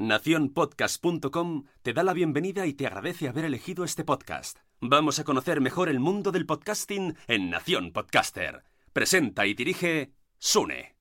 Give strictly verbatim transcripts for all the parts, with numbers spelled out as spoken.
Nación Podcast punto com te da la bienvenida y te agradece haber elegido este podcast. Vamos a conocer mejor el mundo del podcasting en Nación Podcaster. Presenta y dirige Sune.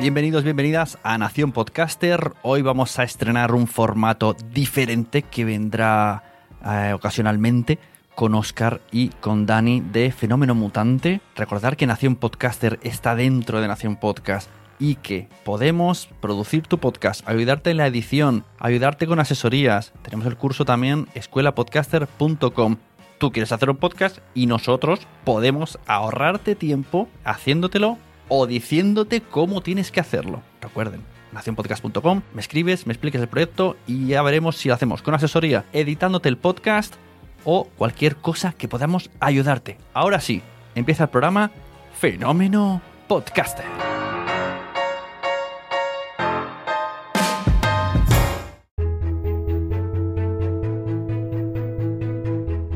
Bienvenidos, bienvenidas a Nación Podcaster. Hoy vamos a estrenar un formato diferente que vendrá eh, ocasionalmente con Oscar y con Dani de Fenómeno Mutante. Recordar que Nación Podcaster está dentro de Nación Podcast y que podemos producir tu podcast, ayudarte en la edición, ayudarte con asesorías. Tenemos el curso también, escuela podcaster punto com. Tú quieres hacer un podcast y nosotros podemos ahorrarte tiempo haciéndotelo o diciéndote cómo tienes que hacerlo. Recuerden, nación podcast punto com, me escribes, me expliques el proyecto y ya veremos si lo hacemos con asesoría, editándote el podcast o cualquier cosa que podamos ayudarte. Ahora sí, empieza el programa Fenómeno Podcaster.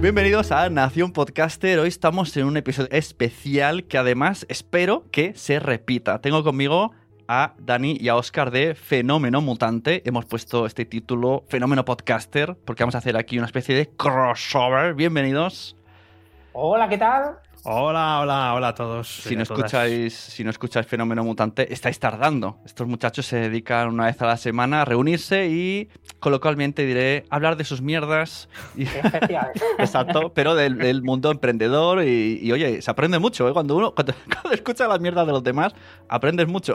Bienvenidos a Nación Podcaster. Hoy estamos en un episodio especial que además espero que se repita. Tengo conmigo a Dani y a Oscar de Fenómeno Mutante. Hemos puesto este título Fenómeno Podcaster porque vamos a hacer aquí una especie de crossover. Bienvenidos. Hola, ¿qué tal? Hola, hola, hola a todos. Si no escucháis, si no escucháis Fenómeno Mutante, estáis tardando. Estos muchachos se dedican una vez a la semana a reunirse y, coloquialmente diré, hablar de sus mierdas. Exacto, pero del, del mundo emprendedor y, y, oye, se aprende mucho, ¿eh? Cuando uno cuando, cuando escucha las mierdas de los demás, aprendes mucho.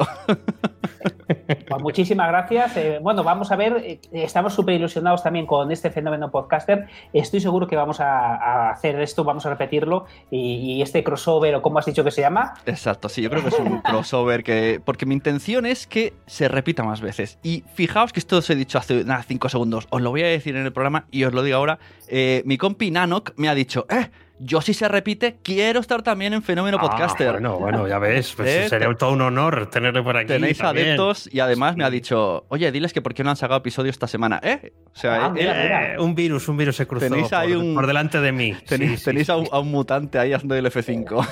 Pues muchísimas gracias. Eh, bueno, vamos a ver, eh, estamos súper ilusionados también con este Fenómeno Podcaster. Estoy seguro que vamos a, a hacer esto, vamos a repetirlo y, y este crossover, o ¿cómo has dicho que se llama? Exacto, sí, yo creo que es un crossover que, porque mi intención es que se repita más veces. Y fijaos que esto os he dicho hace nada, cinco segundos, os lo voy a decir en el programa y os lo digo ahora. Eh, mi compi Nanok me ha dicho, eh, yo si se repite, quiero estar también en Fenómeno ah, Podcaster. Bueno, bueno, ya ves, pues ¿Eh? sería todo un honor tenerlo por aquí. Tenéis también adeptos y además sí. Me ha dicho, oye, diles que por qué no han sacado episodio esta semana. ¿Eh? O sea, ah, eh, mira, eh, un virus, un virus se cruzó tenéis por, ahí un, por delante de mí. Tenéis, sí, tenéis sí, a, un, a un mutante ahí haciendo el efe cinco.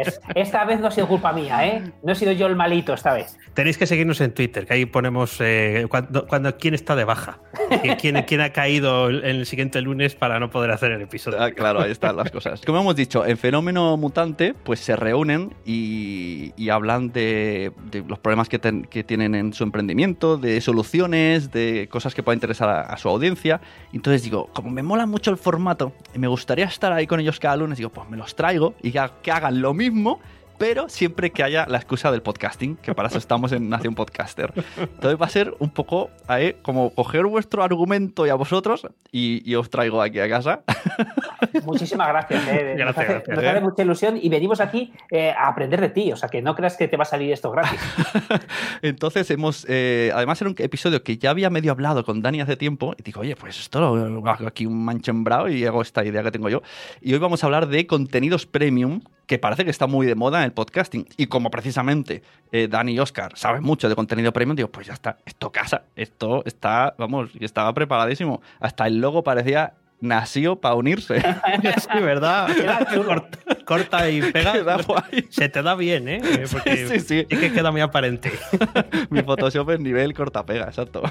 Es, esta vez no ha sido culpa mía, ¿eh? No he sido yo el malito esta vez. Tenéis que seguirnos en Twitter, que ahí ponemos eh, cuando, cuando quién está de baja. ¿Quién, quién ha caído el, el siguiente lunes para no poder hacer el episodio. Ah, claro. Claro, ahí están las cosas. Como hemos dicho, en Fenómeno Mutante pues se reúnen y, y hablan de, de los problemas que, ten, que tienen en su emprendimiento, de soluciones, de cosas que puedan interesar a, a su audiencia. Entonces digo, como me mola mucho el formato y me gustaría estar ahí con ellos cada lunes, digo, pues me los traigo y que, que hagan lo mismo, pero siempre que haya la excusa del podcasting, que para eso estamos en Nación Podcaster. Entonces va a ser un poco eh, como coger vuestro argumento y a vosotros y, y os traigo aquí a casa. Muchísimas gracias. Eh. Nos gracias, hace, gracias, nos eh. hace mucha ilusión y venimos aquí eh, a aprender de ti, o sea que no creas que te va a salir esto gratis. Entonces hemos, eh, además era un episodio que ya había medio hablado con Dani hace tiempo y digo, oye, pues esto lo, lo hago aquí un manchembrado y hago esta idea que tengo yo. Y hoy vamos a hablar de contenidos premium, que parece que está muy de moda en el podcasting. Y como precisamente eh, Dani y Oscar saben mucho de contenido premium, digo, pues ya está, esto casa, esto está, vamos, estaba preparadísimo. Hasta el logo parecía nació para unirse. Sí, ¿verdad? Corta, corta y pega. Se te da bien, ¿eh? Porque sí, sí, sí. Es que queda muy aparente. Mi Photoshop es nivel corta-pega, exacto.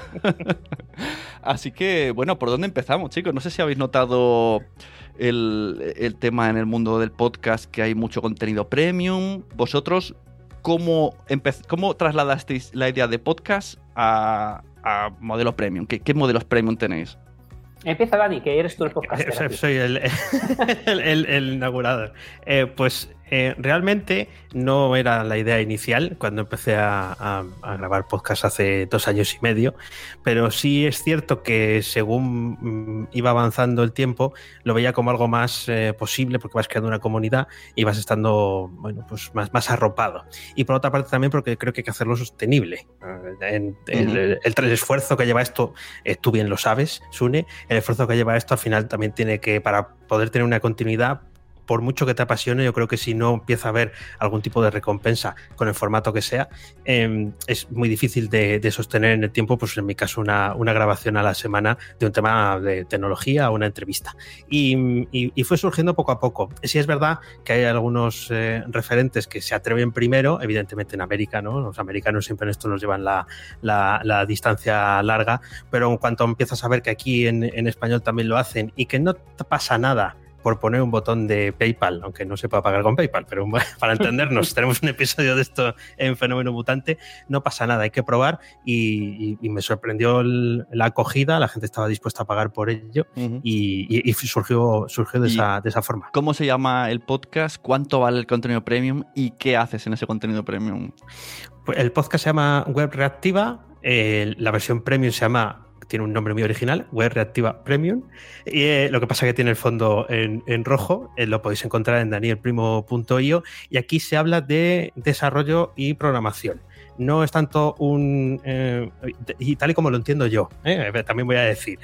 Así que, bueno, ¿por dónde empezamos, chicos? No sé si habéis notado el, el tema en el mundo del podcast, que hay mucho contenido premium. Vosotros, ¿cómo, empe- cómo trasladasteis la idea de podcast a, a modelo premium? ¿Qué, qué modelos premium tenéis? Empieza, Dani, que eres tú el podcaster. Soy el, el, el, el inaugurador. Eh, pues eh, realmente no era la idea inicial cuando empecé a, a, a grabar podcast hace dos años y medio, pero sí es cierto que según iba avanzando el tiempo lo veía como algo más eh, posible, porque vas creando una comunidad y vas estando, bueno, pues más, más arropado. Y por otra parte también porque creo que hay que hacerlo sostenible. En, el, el, el, el esfuerzo que lleva esto, eh, tú bien lo sabes, Sune, el esfuerzo que lleva esto al final también tiene que, para poder tener una continuidad, por mucho que te apasione, yo creo que si no empieza a haber algún tipo de recompensa con el formato que sea, eh, es muy difícil de, de sostener en el tiempo, pues en mi caso una, una grabación a la semana de un tema de tecnología o una entrevista. Y, y, y fue surgiendo poco a poco. Sí es verdad que hay algunos eh, referentes que se atreven primero, evidentemente en América, ¿no? Los americanos siempre en esto nos llevan la, la, la distancia larga, pero en cuanto empiezas a ver que aquí en, en español también lo hacen y que no te pasa nada por poner un botón de PayPal, aunque no se pueda pagar con PayPal, pero para entendernos, tenemos un episodio de esto en Fenómeno Mutante, no pasa nada, hay que probar y, y, y me sorprendió el, la acogida, la gente estaba dispuesta a pagar por ello. Uh-huh. y, y, y surgió, surgió de, ¿Y esa, de esa forma. ¿Cómo se llama el podcast? ¿Cuánto vale el contenido premium? ¿Y qué haces en ese contenido premium? Pues el podcast se llama Web Reactiva, eh, la versión premium se llama... tiene un nombre muy original, Web Reactiva Premium, y eh, lo que pasa es que tiene el fondo en, en rojo, eh, lo podéis encontrar en daniel primo punto i o, y aquí se habla de desarrollo y programación. No es tanto un... Eh, y tal y como lo entiendo yo, eh, también voy a decir,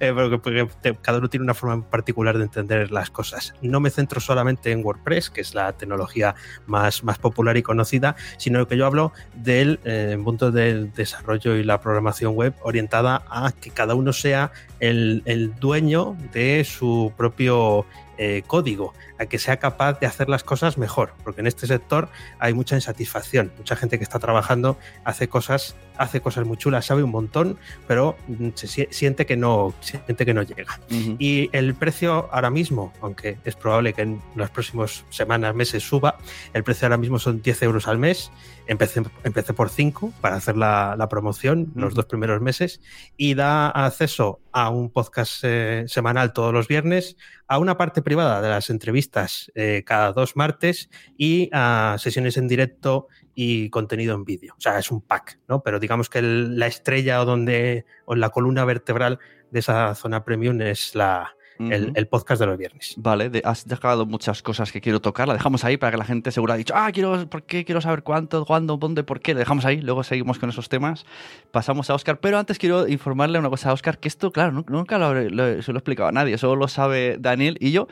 eh, porque, porque te, cada uno tiene una forma en particular de entender las cosas. No me centro solamente en WordPress, que es la tecnología más, más popular y conocida, sino que yo hablo del eh, punto del desarrollo y la programación web orientada a que cada uno sea el, el dueño de su propio... Eh, código, a que sea capaz de hacer las cosas mejor, porque en este sector hay mucha insatisfacción, mucha gente que está trabajando hace cosas, hace cosas muy chulas, sabe un montón, pero se siente que no, siente que no llega. Uh-huh. Y el precio ahora mismo, aunque es probable que en las próximas semanas, meses suba, el precio ahora mismo son diez euros al mes. Empecé, empecé por cinco para hacer la, la promoción, uh-huh, los dos primeros meses, y da acceso a un podcast eh, semanal todos los viernes, a una parte privada de las entrevistas eh, cada dos martes y a sesiones en directo y contenido en vídeo. O sea, es un pack, ¿no? Pero digamos que el, la estrella o donde o la columna vertebral de esa zona premium es la... Uh-huh. El, el podcast de los viernes. Vale, de, has dejado muchas cosas que quiero tocar, la dejamos ahí para que la gente seguro ha dicho, ah, quiero, ¿por qué? Quiero saber cuánto, cuándo, dónde, por qué. Le dejamos ahí, luego seguimos con esos temas. Pasamos a Oscar, pero antes quiero informarle una cosa a Oscar, que esto, claro, nunca lo, lo, se lo he explicado a nadie, solo lo sabe Daniel y yo.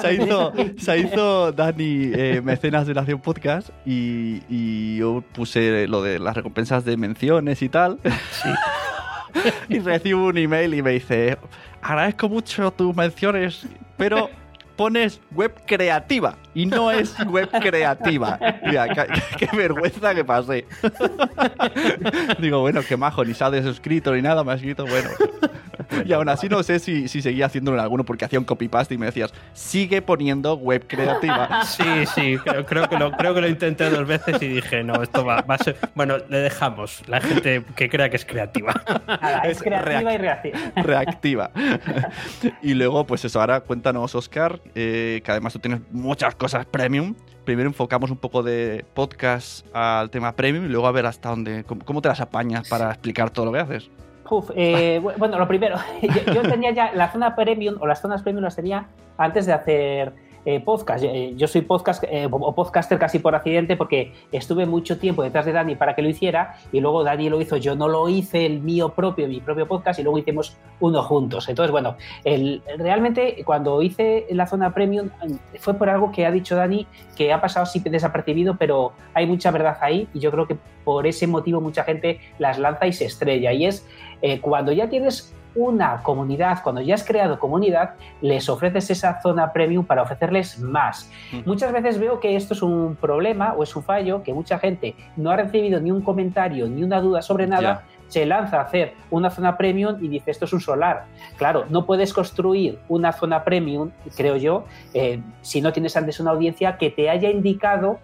se, hizo, se hizo Dani eh, mecenas de Nación Podcast y, y yo puse lo de las recompensas de menciones y tal. Sí. Y recibo un email y me dice, agradezco mucho tus menciones, pero pones web creativa y no es web creativa. Mira, qué, qué vergüenza que pasé. Digo, bueno, qué majo, ni se ha desuscrito ni nada, me ha escrito, bueno. Y aún así no sé si, si seguía haciéndolo en alguno, porque hacía un copy-paste y me decías, sigue poniendo web creativa. Sí, sí, creo, creo, que, lo, creo que lo intenté dos veces y dije, no, esto va, va a ser... Bueno, le dejamos la gente que crea que es creativa. Ahora, es, es creativa reac- y reactiva. Reactiva. Y luego, pues eso, ahora cuéntanos, Oscar, eh, que además tú tienes muchas cosas premium. Primero enfocamos un poco de podcast al tema premium y luego a ver hasta dónde... Cómo, cómo te las apañas para explicar todo lo que haces. Uf, eh, bueno, lo primero, yo, yo tenía ya la zona premium o las zonas premium las tenía antes de hacer eh, podcast. Yo, yo soy podcast eh, o podcaster casi por accidente, porque estuve mucho tiempo detrás de Dani para que lo hiciera y luego Dani lo hizo, yo no lo hice, el mío propio, mi propio podcast, y luego hicimos uno juntos. Entonces, bueno, el, realmente cuando hice la zona premium fue por algo que ha dicho Dani, que ha pasado así desapercibido, pero hay mucha verdad ahí y yo creo que por ese motivo mucha gente las lanza y se estrella, y es eh, cuando ya tienes una comunidad, cuando ya has creado comunidad, les ofreces esa zona premium para ofrecerles más. Mm. Muchas veces veo que esto es un problema o es un fallo, que mucha gente no ha recibido ni un comentario ni una duda sobre nada, ya. se lanza a hacer una zona premium y dice, esto es un solar. Claro, no puedes construir una zona premium, creo yo, eh, si no tienes antes una audiencia que te haya indicado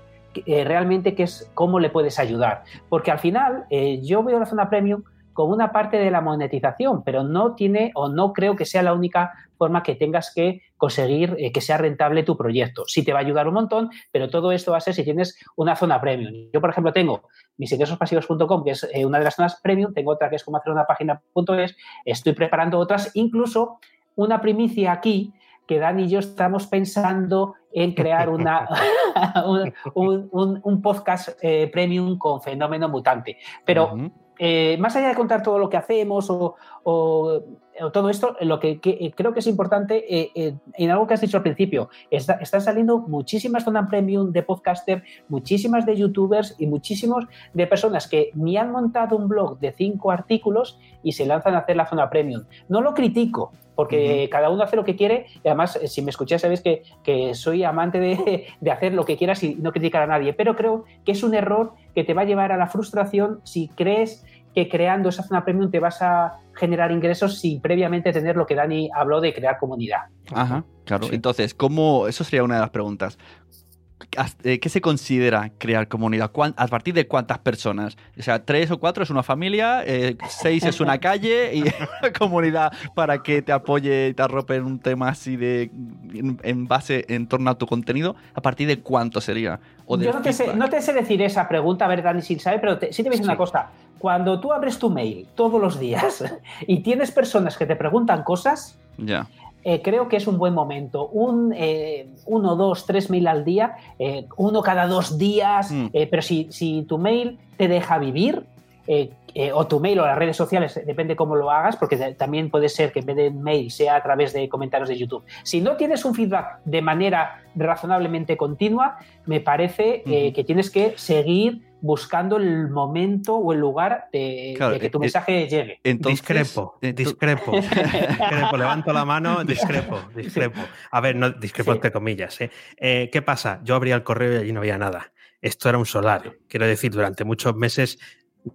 eh, realmente qué es, cómo le puedes ayudar. Porque al final, eh, yo veo la zona premium como una parte de la monetización, pero no tiene o no creo que sea la única forma que tengas que conseguir eh, que sea rentable tu proyecto. Sí te va a ayudar un montón, pero todo esto va a ser si tienes una zona premium. Yo, por ejemplo, tengo mis ingresos pasivos punto com, que es eh, una de las zonas premium, tengo otra que es como hacer una página punto es, estoy preparando otras, incluso una primicia aquí, que Dan y yo estamos pensando en crear una, un, un, un, un podcast eh, premium con Fenómeno Mutante. Pero uh-huh. Eh, más allá de contar todo lo que hacemos o, o, o todo esto, lo que, que creo que es importante, eh, eh, en algo que has dicho al principio, está, están saliendo muchísimas zonas premium de podcaster, muchísimas de youtubers y muchísimos de personas que ni han montado un blog de cinco artículos y se lanzan a hacer la zona premium. No lo critico, porque uh-huh. cada uno hace lo que quiere, y además, si me escucháis, sabéis que, que soy amante de, de hacer lo que quieras y no criticar a nadie, pero creo que es un error que te va a llevar a la frustración si crees que creando esa zona premium te vas a generar ingresos sin previamente tener lo que Dani habló de crear comunidad. Ajá, claro. Sí. Entonces, ¿cómo? Eso sería una de las preguntas. ¿Qué se considera crear comunidad? ¿A partir de cuántas personas? O sea, tres o cuatro es una familia, eh, seis es una calle y una comunidad para que te apoye y te arrope en un tema así de en, en base, en torno a tu contenido. ¿A partir de cuánto sería? ¿O de Yo no te, sé, no te sé decir esa pregunta, a ver, Dani, sin saber, pero te, sí te voy a decir sí. una cosa. Cuando tú abres tu mail todos los días y tienes personas que te preguntan cosas... Ya. Eh, creo que es un buen momento. Un, eh, uno, dos, tres mail al día, eh, uno cada dos días, mm. eh, pero si, si tu mail te deja vivir, eh, eh, o tu mail o las redes sociales, depende cómo lo hagas, porque te, también puede ser que en vez de mail sea a través de comentarios de YouTube. Si no tienes un feedback de manera razonablemente continua, me parece mm. eh, que tienes que seguir buscando el momento o el lugar de, claro, de que tu mensaje eh, llegue. Entonces, discrepo, eh, discrepo, discrepo. Levanto la mano, discrepo, discrepo. A ver, no discrepo sí. entre comillas. ¿eh? Eh, ¿Qué pasa? Yo abría el correo y allí no había nada. Esto era un solar. Quiero decir, durante muchos meses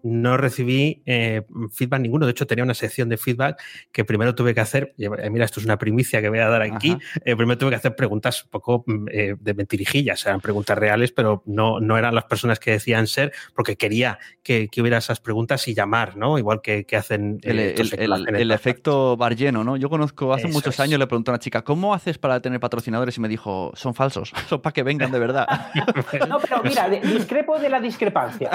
no recibí eh, feedback ninguno. De hecho, tenía una sección de feedback que primero tuve que hacer. Mira, esto es una primicia que voy a dar aquí. Eh, primero tuve que hacer preguntas un poco eh, de mentirijillas. Eran preguntas reales, pero no, no eran las personas que decían ser, porque quería que, que hubiera esas preguntas y llamar, ¿no? Igual que, que hacen... El, eh, el, el, el, el efecto bar lleno, ¿no? Yo conozco, hace Eso muchos es. años le pregunté a una chica, ¿cómo haces para tener patrocinadores? Y me dijo, son falsos, son para que vengan de verdad. No, pero mira, discrepo de la discrepancia.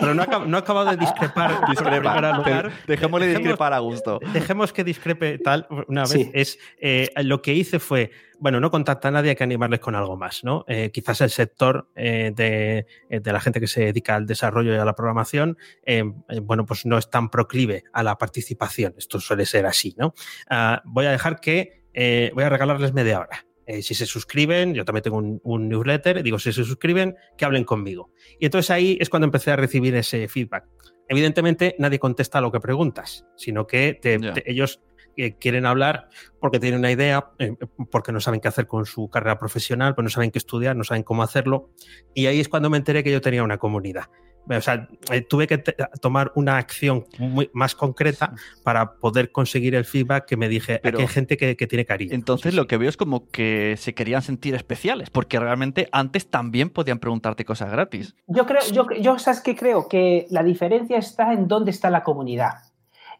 Pero no acabo... No acabo de discrepar. Discrepar. Dejémosle Dejemos, discrepar a gusto. Dejemos que discrepe tal una vez. Sí. Es, eh, lo que hice fue, bueno, no contacta a nadie, hay que animarles con algo más, ¿no? Eh, quizás el sector eh, de, de la gente que se dedica al desarrollo y a la programación, eh, bueno, pues no es tan proclive a la participación. Esto suele ser así, ¿no? Uh, voy a dejar que, eh, voy a regalarles media hora. Eh, si se suscriben, yo también tengo un, un newsletter, digo, si se suscriben, que hablen conmigo. Y entonces ahí es cuando empecé a recibir ese feedback. Evidentemente, nadie contesta a lo que preguntas, sino que te, yeah. te, ellos eh, quieren hablar porque tienen una idea, eh, porque no saben qué hacer con su carrera profesional, pues no saben qué estudiar, no saben cómo hacerlo. Y ahí es cuando me enteré que yo tenía una comunidad. O sea, eh, tuve que t- tomar una acción muy, más concreta para poder conseguir el feedback que me dije, pero aquí hay gente que, que tiene cariño. Entonces sí, lo sí. que veo es como que se querían sentir especiales, porque realmente antes también podían preguntarte cosas gratis. Yo creo, yo, yo sabes que creo que la diferencia está en dónde está la comunidad.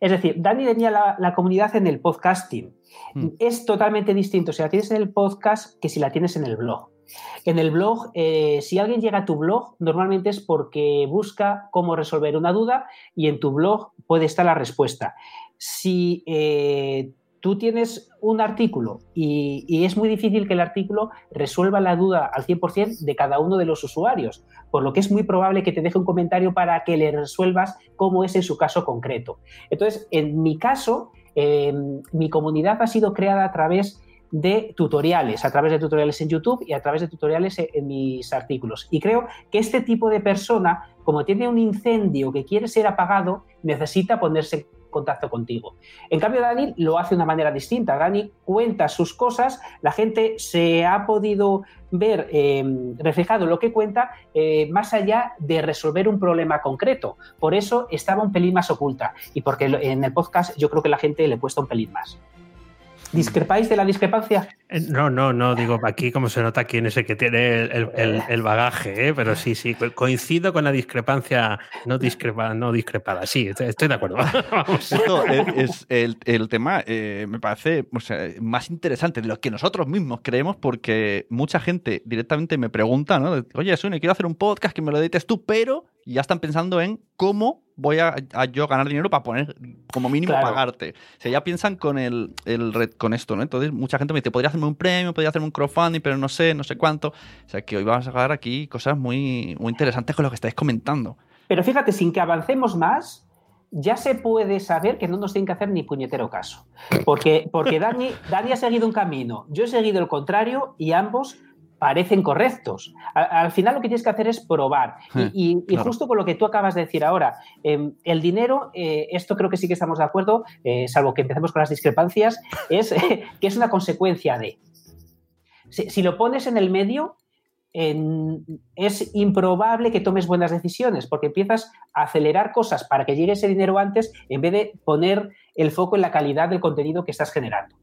Es decir, Dani tenía la, la comunidad en el podcasting. Mm. Es totalmente distinto si la tienes en el podcast que si la tienes en el blog. En el blog, eh, si alguien llega a tu blog, normalmente es porque busca cómo resolver una duda y en tu blog puede estar la respuesta. Si eh, tú tienes un artículo y, y es muy difícil que el artículo resuelva la duda al cien por ciento de cada uno de los usuarios, por lo que es muy probable que te deje un comentario para que le resuelvas cómo es en su caso concreto. Entonces, en mi caso, eh, mi comunidad ha sido creada a través de tutoriales, a través de tutoriales en YouTube y a través de tutoriales en, en mis artículos. Y creo que este tipo de persona, como tiene un incendio que quiere ser apagado, necesita ponerse contacto contigo. En cambio, Dani lo hace de una manera distinta. Dani cuenta sus cosas, la gente se ha podido ver eh, reflejado lo que cuenta eh, más allá de resolver un problema concreto. Por eso estaba un pelín más oculta y porque en el podcast yo creo que la gente le cuesta un pelín más. ¿Discrepáis de la discrepancia? No, no, no, digo, aquí como se nota quién es el que tiene el, el, el bagaje, ¿eh? Pero sí, sí, coincido con la discrepancia no, discrepa, no discrepada, sí, estoy de acuerdo. Vamos. Esto es el, el tema, eh, me parece, o sea, más interesante de lo que nosotros mismos creemos, porque mucha gente directamente me pregunta, ¿no? Oye, Sune, quiero hacer un podcast que me lo edites tú, pero ya están pensando en cómo voy a, a yo ganar dinero para poner, como mínimo, claro, pagarte. O sea, ya piensan con el, el red, con esto, ¿no? Entonces, mucha gente me dice, podría hacerme un premio, podría hacerme un crowdfunding, pero no sé, no sé cuánto. O sea, que hoy vamos a hablar aquí cosas muy, muy interesantes con lo que estáis comentando. Pero fíjate, sin que avancemos más, ya se puede saber que no nos tienen que hacer ni puñetero caso. Porque, porque Dani, Dani ha seguido un camino, yo he seguido el contrario y ambos parecen correctos. Al, al final lo que tienes que hacer es probar. Sí, y, y, claro, y justo con lo que tú acabas de decir ahora, eh, el dinero, eh, esto creo que sí que estamos de acuerdo, eh, salvo que empecemos con las discrepancias, es eh, que es una consecuencia de... Si, si lo pones en el medio, en, es improbable que tomes buenas decisiones porque empiezas a acelerar cosas para que llegue ese dinero antes en vez de poner el foco en la calidad del contenido que estás generando.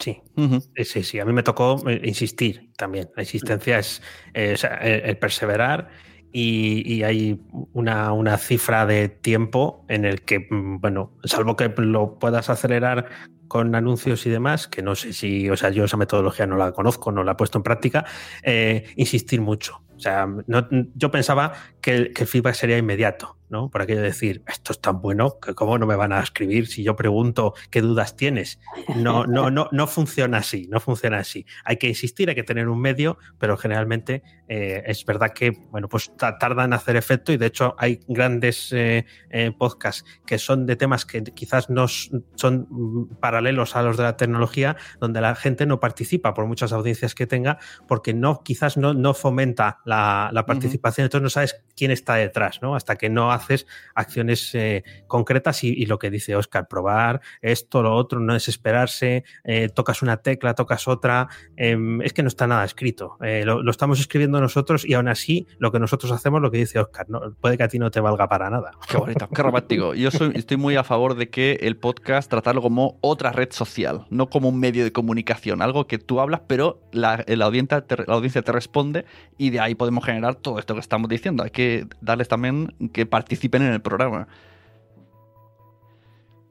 Sí, uh-huh. sí, sí. A mí me tocó insistir también. La insistencia es, es el perseverar y, y hay una, una cifra de tiempo en el que, bueno, salvo que lo puedas acelerar con anuncios y demás, que no sé si, o sea, yo esa metodología no la conozco, no la he puesto en práctica, eh, insistir mucho. O sea, no, yo pensaba que el, que el feedback sería inmediato, ¿no? Por aquello de decir, esto es tan bueno, que cómo no me van a escribir si yo pregunto qué dudas tienes. No, no, no, no funciona así, no funciona así. Hay que insistir, hay que tener un medio, pero generalmente eh, es verdad que, bueno, pues tardan en hacer efecto y de hecho hay grandes eh, eh, podcasts que son de temas que quizás no son para a los de la tecnología, donde la gente no participa por muchas audiencias que tenga, porque no, quizás no, no fomenta la, la participación, uh-huh. Entonces no sabes quién está detrás, ¿no? Hasta que no haces acciones eh, concretas y, y lo que dice Oscar, probar esto, lo otro, no desesperarse, eh, tocas una tecla, tocas otra, eh, es que no está nada escrito, eh, lo, lo estamos escribiendo nosotros y aún así lo que nosotros hacemos, lo que dice Oscar, ¿no? Puede que a ti no te valga para nada. Qué bonito, qué romántico. Yo soy, estoy muy a favor de que el podcast tratarlo como otra red social, no como un medio de comunicación, algo que tú hablas, pero la, la, audiencia te, la audiencia te responde y de ahí podemos generar todo esto que estamos diciendo. Hay que darles también que participen en el programa.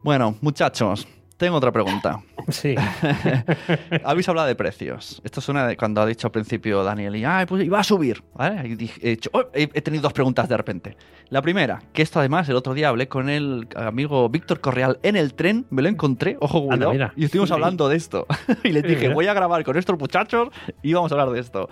Bueno, muchachos, tengo otra pregunta. Sí. Habéis hablado de precios. Esto suena de cuando ha dicho al principio Daniel, y ah, pues iba a subir, ¿vale? Y dije, he, hecho, oh, he tenido dos preguntas de repente. La primera, que esto además el otro día hablé con el amigo Víctor Correal en el tren, me lo encontré, ojo, cuidado, Anda, y estuvimos hablando de esto. Y les dije, voy a grabar con estos muchachos y vamos a hablar de esto.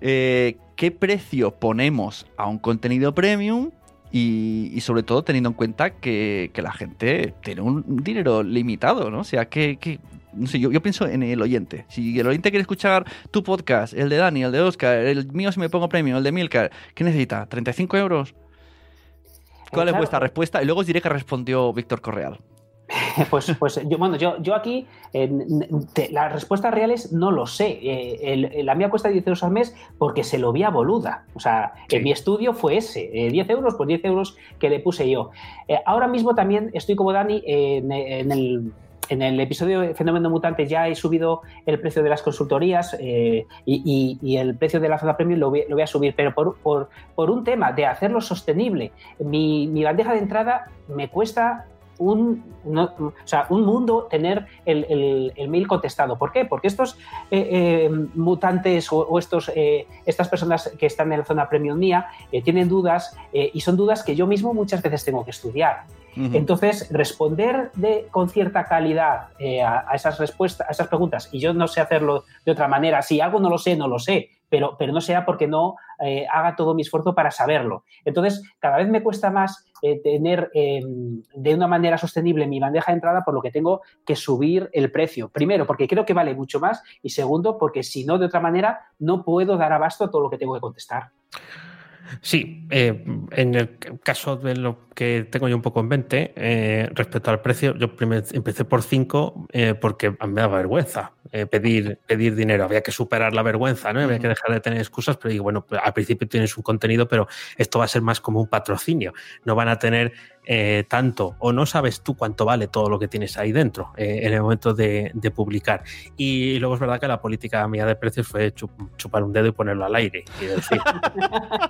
Eh, ¿Qué precio ponemos a un contenido premium? Y, y sobre todo teniendo en cuenta que, que la gente tiene un dinero limitado, ¿no? O sea, que, que no sé, yo, yo pienso en el oyente. Si el oyente quiere escuchar tu podcast, el de Dani, el de Oscar, el mío si me pongo premio, el de Emilcar, ¿qué necesita? ¿treinta y cinco euros? ¿Cuál eh, claro. es vuestra respuesta? Y luego os diré que respondió Víctor Correal. Pues, pues yo, bueno, yo, yo aquí eh, te, las respuestas reales no lo sé. Eh, el, la mía cuesta diez euros al mes porque se lo vi a Boluda. O sea, sí. eh, mi estudio fue ese. Eh, diez euros, pues diez euros que le puse yo. Eh, ahora mismo también estoy como Dani eh, en, en el... En el episodio de Fenómeno Mutante ya he subido el precio de las consultorías eh, y, y, y el precio de la zona premium lo voy, lo voy a subir, pero por, por, por un tema de hacerlo sostenible. Mi, mi bandeja de entrada me cuesta... Un, no, o sea, un mundo tener el, el, el mail contestado. ¿Por qué? Porque estos eh, eh, mutantes o, o estos, eh, estas personas que están en la zona premium mía eh, tienen dudas eh, y son dudas que yo mismo muchas veces tengo que estudiar. Uh-huh. Entonces, responder de, con cierta calidad eh, a, a esas respuestas, a esas preguntas, y yo no sé hacerlo de otra manera. Si algo no lo sé, no lo sé. Pero, pero no sea porque no eh, haga todo mi esfuerzo para saberlo. Entonces, cada vez me cuesta más eh, tener eh, de una manera sostenible mi bandeja de entrada, por lo que tengo que subir el precio. Primero, porque creo que vale mucho más y segundo, porque si no, de otra manera, no puedo dar abasto a todo lo que tengo que contestar. Sí, eh, en el caso de lo que tengo yo un poco en mente eh, respecto al precio. Yo primer, empecé por cinco eh, porque me daba vergüenza eh, pedir, pedir dinero. Había que superar la vergüenza, ¿no? Había que dejar de tener excusas, pero digo, bueno, al principio tienes un contenido, pero esto va a ser más como un patrocinio. No van a tener eh, tanto, o no sabes tú cuánto vale todo lo que tienes ahí dentro eh, en el momento de, de publicar. Y luego es verdad que la política mía de precios fue chupar un dedo y ponerlo al aire. Y decir,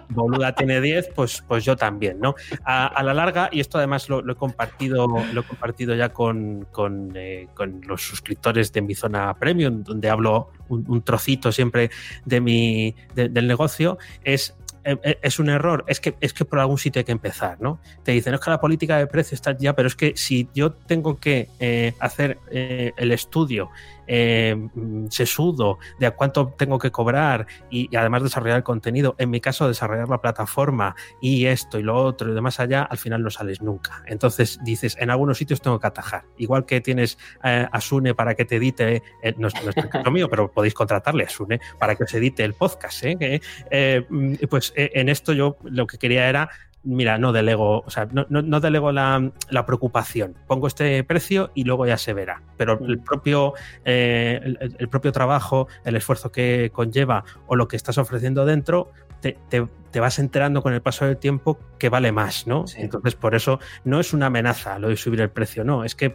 Boluda tiene diez, pues, pues yo también, ¿no? A, a la larga, y esto además lo, lo he compartido lo he compartido ya con, con, eh, con los suscriptores de mi zona premium, donde hablo un, un trocito siempre de mi de, del negocio, es es un error, es que, es que por algún sitio hay que empezar, ¿no? Te dicen, es que la política de precio está ya, pero es que si yo tengo que eh, hacer eh, el estudio eh, sesudo de a cuánto tengo que cobrar y, y además desarrollar el contenido, en mi caso desarrollar la plataforma y esto y lo otro y demás allá, al final no sales nunca. Entonces dices, en algunos sitios tengo que atajar. Igual que tienes eh, a Sune para que te edite, eh, no, no es el caso mío, pero podéis contratarle a Sune para que os edite el podcast, ¿eh? Eh, eh, pues en esto yo lo que quería era, mira, no delego, o sea, no, no, no delego la, la preocupación. Pongo este precio y luego ya se verá. Pero el propio, eh, el, el propio trabajo, el esfuerzo que conlleva o lo que estás ofreciendo dentro, te, te, te vas enterando con el paso del tiempo que vale más, ¿no? Sí. Entonces, por eso no es una amenaza lo de subir el precio, no. Es que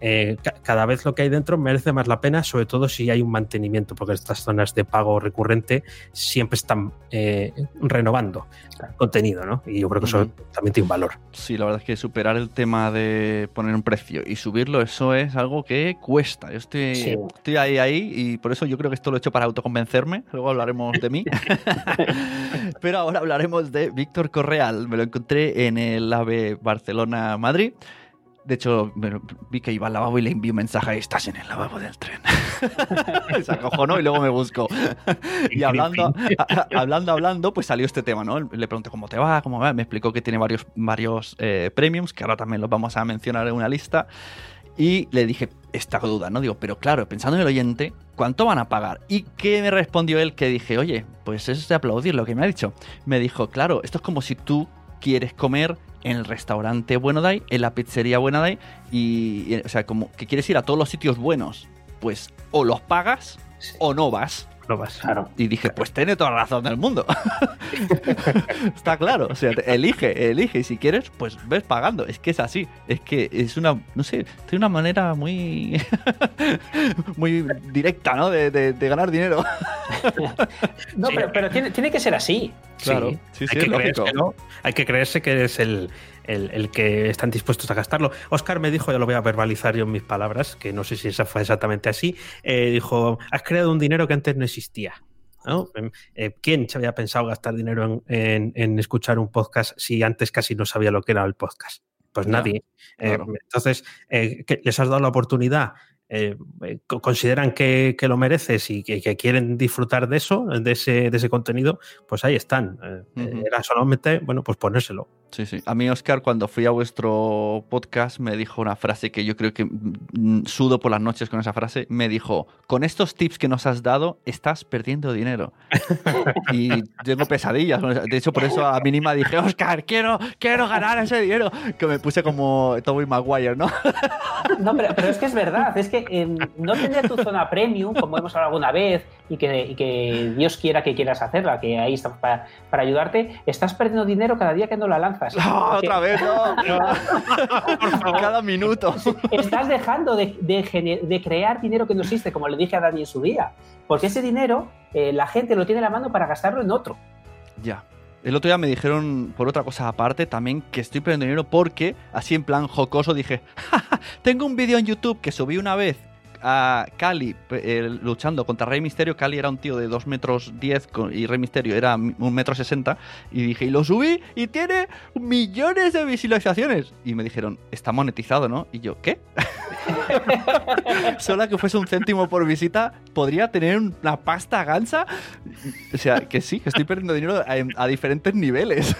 eh, cada vez lo que hay dentro merece más la pena, sobre todo si hay un mantenimiento, porque estas zonas de pago recurrente siempre están eh, renovando claro. contenido, ¿no? Y yo creo que eso mm-hmm. también tiene un valor. Sí, la verdad es que superar el tema de poner un precio y subirlo, eso es algo que cuesta. Yo estoy, sí. estoy ahí, ahí, y por eso yo creo que esto lo he hecho para autoconvencerme. Luego hablaremos de mí. Pero ahora hablaremos de Víctor Correal. Me lo encontré en el AVE Barcelona-Madrid. De hecho, vi que iba al lavabo y le envié un mensaje: estás en el lavabo del tren. Se acojonó y luego me buscó. Y hablando, a, a, hablando, hablando, pues salió este tema, ¿no? Le pregunté cómo te va, cómo va. Me explicó que tiene varios, varios eh, premiums, que ahora también los vamos a mencionar en una lista. Y le dije esta duda, ¿no? Digo, pero claro, pensando en el oyente, ¿cuánto van a pagar? ¿Y qué me respondió él? Que dije, oye, pues eso es de aplaudir lo que me ha dicho. Me dijo, claro, esto es como si tú quieres comer en el restaurante Buenodai, en la pizzería Buenodai, y, y, o sea, como que quieres ir a todos los sitios buenos. Pues o los pagas sí. o no vas. No vas. Claro. Y dije, pues tiene toda la razón del mundo. Está claro. O sea, elige, elige. Y si quieres, pues ves pagando. Es que es así. Es que es una, no sé, tiene una manera muy muy directa, ¿no? De, de, de ganar dinero. No, sí. pero, pero tiene, tiene que ser así. Claro. Sí, sí, sí, hay, que lógico. Creerse, ¿no? Hay que creerse que eres el... El, el que están dispuestos a gastarlo. Oscar me dijo, ya lo voy a verbalizar yo en mis palabras, que no sé si esa fue exactamente así, eh, dijo, has creado un dinero que antes no existía, ¿no? Eh, ¿Quién se había pensado gastar dinero en, en, en escuchar un podcast si antes casi no sabía lo que era el podcast? Pues no, nadie. Claro. Eh, entonces, eh, ¿qué, ¿les has dado la oportunidad? Eh, eh, consideran que, que lo mereces y que, que quieren disfrutar de eso, de ese, de ese contenido, pues ahí están. Eh, uh-huh. Era solamente, bueno, pues ponérselo. Sí, sí. A mí, Oscar, cuando fui a vuestro podcast, me dijo una frase que yo creo que sudo por las noches con esa frase. Me dijo, con estos tips que nos has dado, estás perdiendo dinero. Y tengo pesadillas. De hecho, por eso a mí misma dije, Oscar, quiero, quiero ganar ese dinero. Que me puse como Tobey Maguire, ¿no? No, pero, pero es que es verdad. Es que Eh, no tendría tu zona premium, como hemos hablado alguna vez, y que, y que Dios quiera que quieras hacerla, que ahí estamos para, para ayudarte. Estás perdiendo dinero cada día que no la lanzas. No, porque... otra vez, no. no. Cada minuto. Estás dejando de, de, gener- de crear dinero que no existe, como le dije a Dani en su día. Porque ese dinero, eh, la gente lo tiene en la mano para gastarlo en otro. Ya. El otro día me dijeron, por otra cosa aparte, también que estoy perdiendo dinero porque, así en plan jocoso, dije, ¡ja, ja! Tengo un vídeo en YouTube que subí una vez a Cali eh, luchando contra Rey Misterio. Cali era un tío de dos metros diez y Rey Misterio era un metro sesenta. Y dije, y lo subí y tiene millones de visualizaciones. Y me dijeron, está monetizado, ¿no? Y yo, ¿qué? Solo que fuese un céntimo por visita, ¿podría tener una pasta gansa? O sea, que sí, que estoy perdiendo dinero a, a diferentes niveles.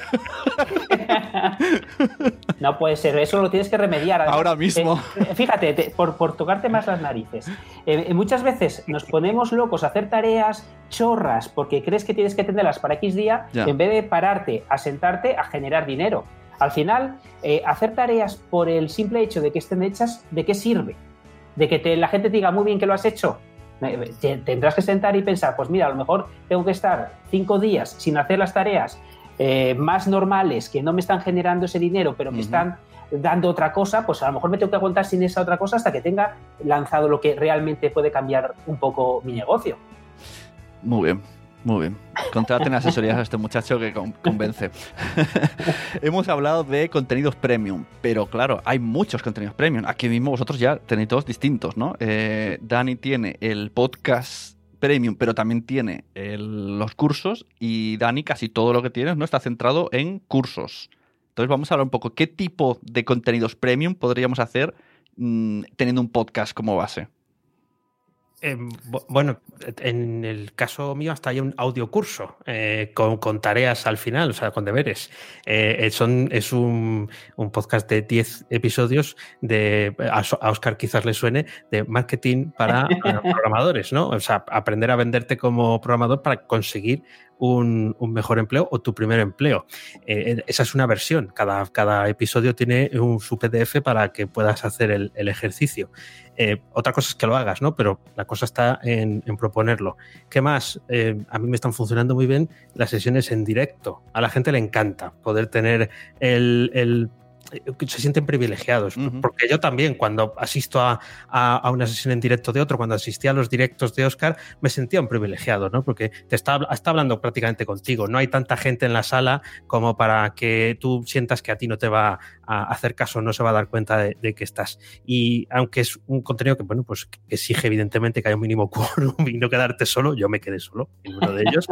No puede ser, eso lo tienes que remediar. Ahora mismo. Eh, fíjate, te, por, por tocarte más las narices. Eh, muchas veces nos ponemos locos a hacer tareas chorras porque crees que tienes que tenerlas para X día, ya. En vez de pararte a sentarte a generar dinero. Al final, eh, hacer tareas por el simple hecho de que estén hechas, ¿de qué sirve? De que te, la gente te diga muy bien que lo has hecho. Tendrás que sentar y pensar, pues mira, a lo mejor tengo que estar cinco días sin hacer las tareas eh, más normales, que no me están generando ese dinero, pero me uh-huh. están dando otra cosa, pues a lo mejor me tengo que aguantar sin esa otra cosa hasta que tenga lanzado lo que realmente puede cambiar un poco mi negocio. Muy bien, muy bien. Contraten asesorías a este muchacho que con- convence. Hemos hablado de contenidos premium, pero claro, hay muchos contenidos premium. Aquí mismo vosotros ya tenéis todos distintos, ¿no? Eh, Dani tiene el podcast premium, pero también tiene el, los cursos, y Dani casi todo lo que tienes, ¿no?, está centrado en cursos. Entonces vamos a hablar un poco qué tipo de contenidos premium podríamos hacer mmm, teniendo un podcast como base. Eh, bueno, en el caso mío hasta hay un audiocurso eh, con, con tareas al final, o sea, con deberes. Eh, son, es un, un podcast de diez episodios de, a, a Oscar quizás le suene, de marketing para programadores, ¿no? O sea, aprender a venderte como programador para conseguir un, un mejor empleo o tu primer empleo. Eh, esa es una versión. Cada, cada episodio tiene un, su P D F para que puedas hacer el, el ejercicio. Eh, otra cosa es que lo hagas, ¿no? Pero la cosa está en, en proponerlo. ¿Qué más? Eh, a mí me están funcionando muy bien las sesiones en directo. A la gente le encanta poder tener el... el se sienten privilegiados, uh-huh. porque yo también cuando asisto a, a, a una sesión en directo de otro, cuando asistí a los directos de Oscar, me sentía un privilegiado, ¿no? Porque te está, está hablando prácticamente contigo, no hay tanta gente en la sala como para que tú sientas que a ti no te va a hacer caso, no se va a dar cuenta de, de que estás. Y aunque es un contenido que, bueno, pues que exige evidentemente que haya un mínimo quórum y no quedarte solo, yo me quedé solo en uno de ellos,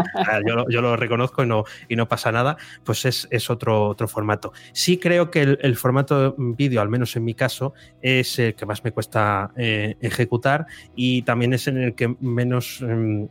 yo, lo, yo lo reconozco y no, y no pasa nada, pues es, es otro, otro formato. Sí creo que el, el El formato vídeo, al menos en mi caso, es el que más me cuesta eh, ejecutar, y también es en el que menos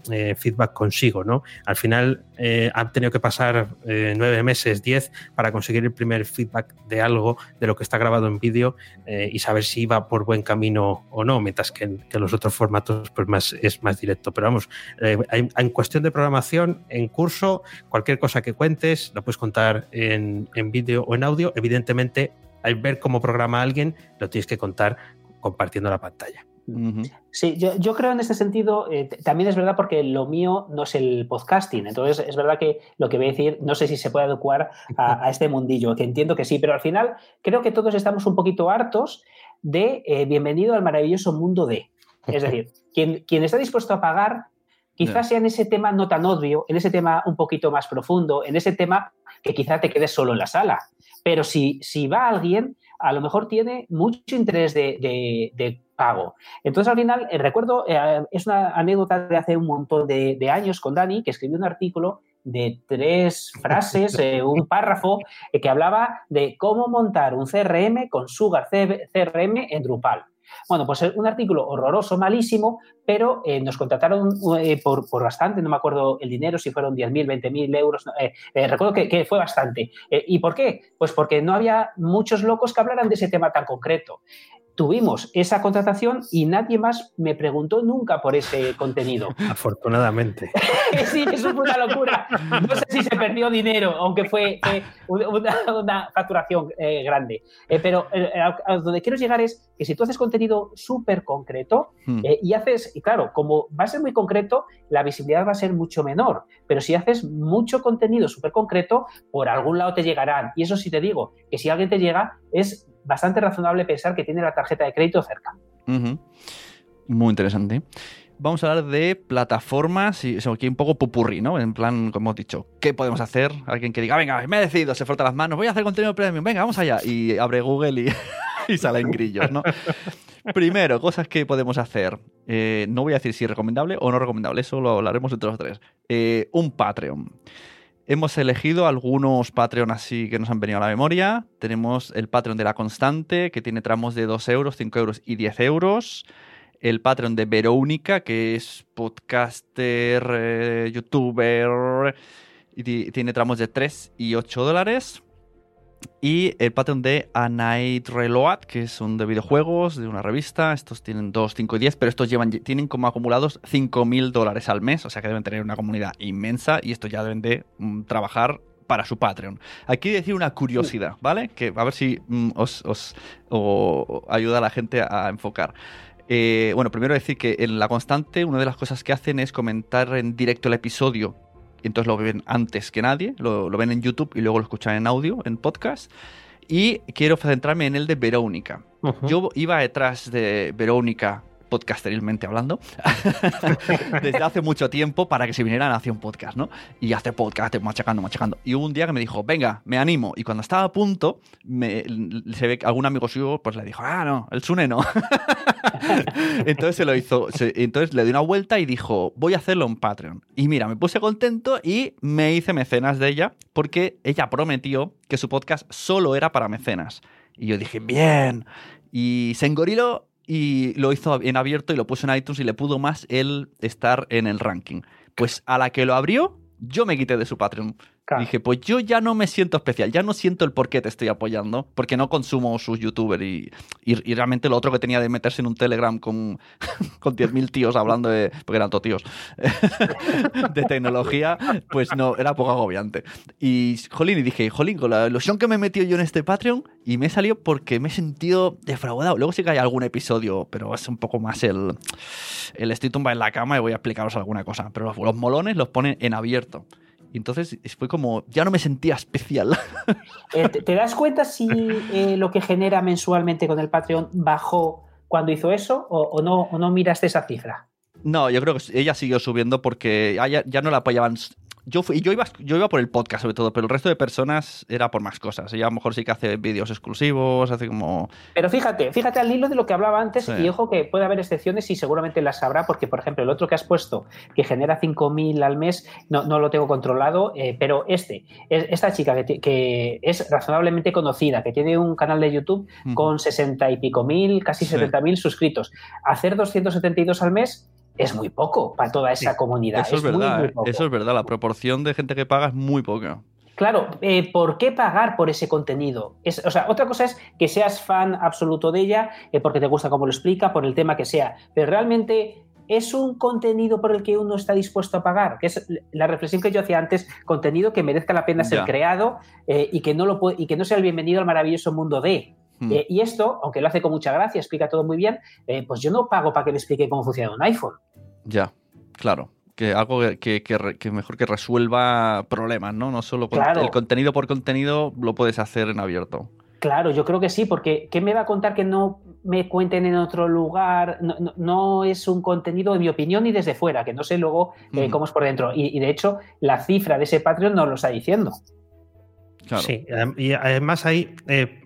eh, feedback consigo, ¿no? Al final eh, han tenido que pasar eh, nueve meses, diez, para conseguir el primer feedback de algo, de lo que está grabado en vídeo, eh, y saber si va por buen camino o no, mientras que en que los otros formatos pues más, es más directo. Pero vamos, eh, en cuestión de programación, en curso, cualquier cosa que cuentes, la puedes contar en, en vídeo o en audio. Evidentemente, al ver cómo programa a alguien, lo tienes que contar compartiendo la pantalla. Uh-huh. Sí, yo, yo creo en este sentido, eh, también es verdad, porque lo mío no es el podcasting, entonces es verdad que lo que voy a decir, no sé si se puede adecuar a, a este mundillo, que entiendo que sí, pero al final creo que todos estamos un poquito hartos de eh, bienvenido al maravilloso mundo de, es decir, quien, quien está dispuesto a pagar, quizás sea en ese tema no tan obvio, en ese tema un poquito más profundo, en ese tema que quizá te quedes solo en la sala. Pero si, si va alguien, a lo mejor tiene mucho interés de, de, de pago. Entonces, al final, eh, recuerdo, eh, es una anécdota de hace un montón de, de años con Dani, que escribió un artículo de tres frases, eh, un párrafo, eh, que hablaba de cómo montar un C R M con Sugar C R M en Drupal. Bueno, pues un artículo horroroso, malísimo, pero eh, nos contrataron eh, por, por bastante, no me acuerdo el dinero, si fueron diez mil, veinte mil euros, eh, eh, recuerdo que, que fue bastante. Eh, ¿Y por qué? Pues porque no había muchos locos que hablaran de ese tema tan concreto. Tuvimos esa contratación y nadie más me preguntó nunca por ese contenido. Afortunadamente. Sí, eso fue una locura. No sé si se perdió dinero, aunque fue eh, una, una facturación eh, grande. Eh, pero eh, a, a donde quiero llegar es que si tú haces contenido súper concreto eh, y haces, y claro, como va a ser muy concreto, la visibilidad va a ser mucho menor. Pero si haces mucho contenido súper concreto, por algún lado te llegarán. Y eso sí te digo, que si alguien te llega, es bastante razonable pensar que tiene la tarjeta de crédito cerca. Uh-huh. Muy interesante. Vamos a hablar de plataformas y eso, aquí un poco popurrí, ¿no? En plan, como he dicho, ¿qué podemos hacer? Alguien que diga, venga, me he decidido, se frota las manos, voy a hacer contenido premium, venga, vamos allá. Y abre Google y, y salen grillos, ¿no? Primero, cosas que podemos hacer. Eh, no voy a decir si es recomendable o no recomendable, eso lo hablaremos entre los tres. Eh, un Patreon. Hemos elegido algunos Patreon así que nos han venido a la memoria. Tenemos el Patreon de La Constante, que tiene tramos de dos euros, cinco euros y diez euros. El Patreon de Verónica, que es podcaster, eh, youtuber, y t- tiene tramos de tres y ocho dólares. Y el Patreon de A Night Reload, que son de videojuegos, de una revista. Estos tienen dos, cinco y diez, pero estos llevan, tienen como acumulados cinco mil dólares al mes. O sea que deben tener una comunidad inmensa y estos ya deben de um, trabajar para su Patreon. Aquí decir una curiosidad, ¿vale? Que a ver si mm, os, os o, ayuda a la gente a enfocar. Eh, bueno, primero decir que en La Constante una de las cosas que hacen es comentar en directo el episodio. Entonces lo ven antes que nadie, lo, lo ven en YouTube y luego lo escuchan en audio, en podcast. Y quiero centrarme en el de Verónica. Uh-huh. Yo iba detrás de Verónica, podcasterilmente hablando, desde hace mucho tiempo para que se viniera a Nación Podcast, ¿no? Y hace podcast, machacando, machacando. Y hubo un día que me dijo, venga, me animo. Y cuando estaba a punto, me, se ve que algún amigo suyo pues le dijo, ah, no, el Sune no. Entonces se lo hizo, se, entonces le di una vuelta y dijo, voy a hacerlo en Patreon. Y mira, me puse contento y me hice mecenas de ella porque ella prometió que su podcast solo era para mecenas. Y yo dije, bien. Y se engoriló. Y lo hizo en abierto y lo puso en iTunes y le pudo más el estar en el ranking. Pues a la que lo abrió, yo me quité de su Patreon. Claro. Dije, pues yo ya no me siento especial, ya no siento el por qué te estoy apoyando, porque no consumo sus youtubers y, y, y realmente lo otro que tenía de meterse en un Telegram con, con diez mil tíos hablando de... porque eran todos tíos. de tecnología, pues no, era poco agobiante. Y jolín, y dije, jolín, con la ilusión que me he metido yo en este Patreon... Y me salió porque me he sentido defraudado. Luego sí que hay algún episodio, pero es un poco más el, el estoy tumbado en la cama y voy a explicaros alguna cosa. Pero los, los molones los ponen en abierto. Y entonces fue como, ya no me sentía especial. Eh, ¿te, ¿Te das cuenta si eh, lo que genera mensualmente con el Patreon bajó cuando hizo eso o, o, no, o no miraste esa cifra? No, yo creo que ella siguió subiendo porque ya, ya no la apoyaban... Yo, fui, yo, iba, yo iba por el podcast sobre todo, pero el resto de personas era por más cosas. Ella a lo mejor sí que hace vídeos exclusivos, hace como... Pero fíjate, fíjate al hilo de lo que hablaba antes, sí. Y ojo que puede haber excepciones y seguramente las habrá, porque por ejemplo el otro que has puesto, que genera cinco mil al mes, no, no lo tengo controlado, eh, pero este, es, esta chica que, t- que es razonablemente conocida, que tiene un canal de YouTube uh-huh. con sesenta y pico mil, casi sí. setenta mil suscritos, hacer doscientos setenta y dos al mes... Es muy poco para toda esa sí, comunidad. Eso es, es verdad, muy, muy poco. Eso es verdad. La proporción de gente que paga es muy poca. Claro, eh, ¿por qué pagar por ese contenido? Es, o sea, otra cosa es que seas fan absoluto de ella, eh, porque te gusta cómo lo explica, por el tema que sea. Pero realmente es un contenido por el que uno está dispuesto a pagar. Que es la reflexión que yo hacía antes, contenido que merezca la pena ser ya. creado eh, y, que no lo, y que no sea el bienvenido al maravilloso mundo de... Hmm. Eh, y esto, aunque lo hace con mucha gracia, explica todo muy bien, eh, pues yo no pago para que me explique cómo funciona un iPhone. Ya, claro. Que algo que, que, que mejor que resuelva problemas, ¿no? No solo con, claro. el contenido por contenido lo puedes hacer en abierto. Claro, yo creo que sí, porque ¿qué me va a contar que no me cuenten en otro lugar? No, no, no es un contenido, en mi opinión, y desde fuera, que no sé luego eh, mm. cómo es por dentro. Y, y de hecho, la cifra de ese Patreon nos lo está diciendo. Claro. Sí, y además ahí, eh,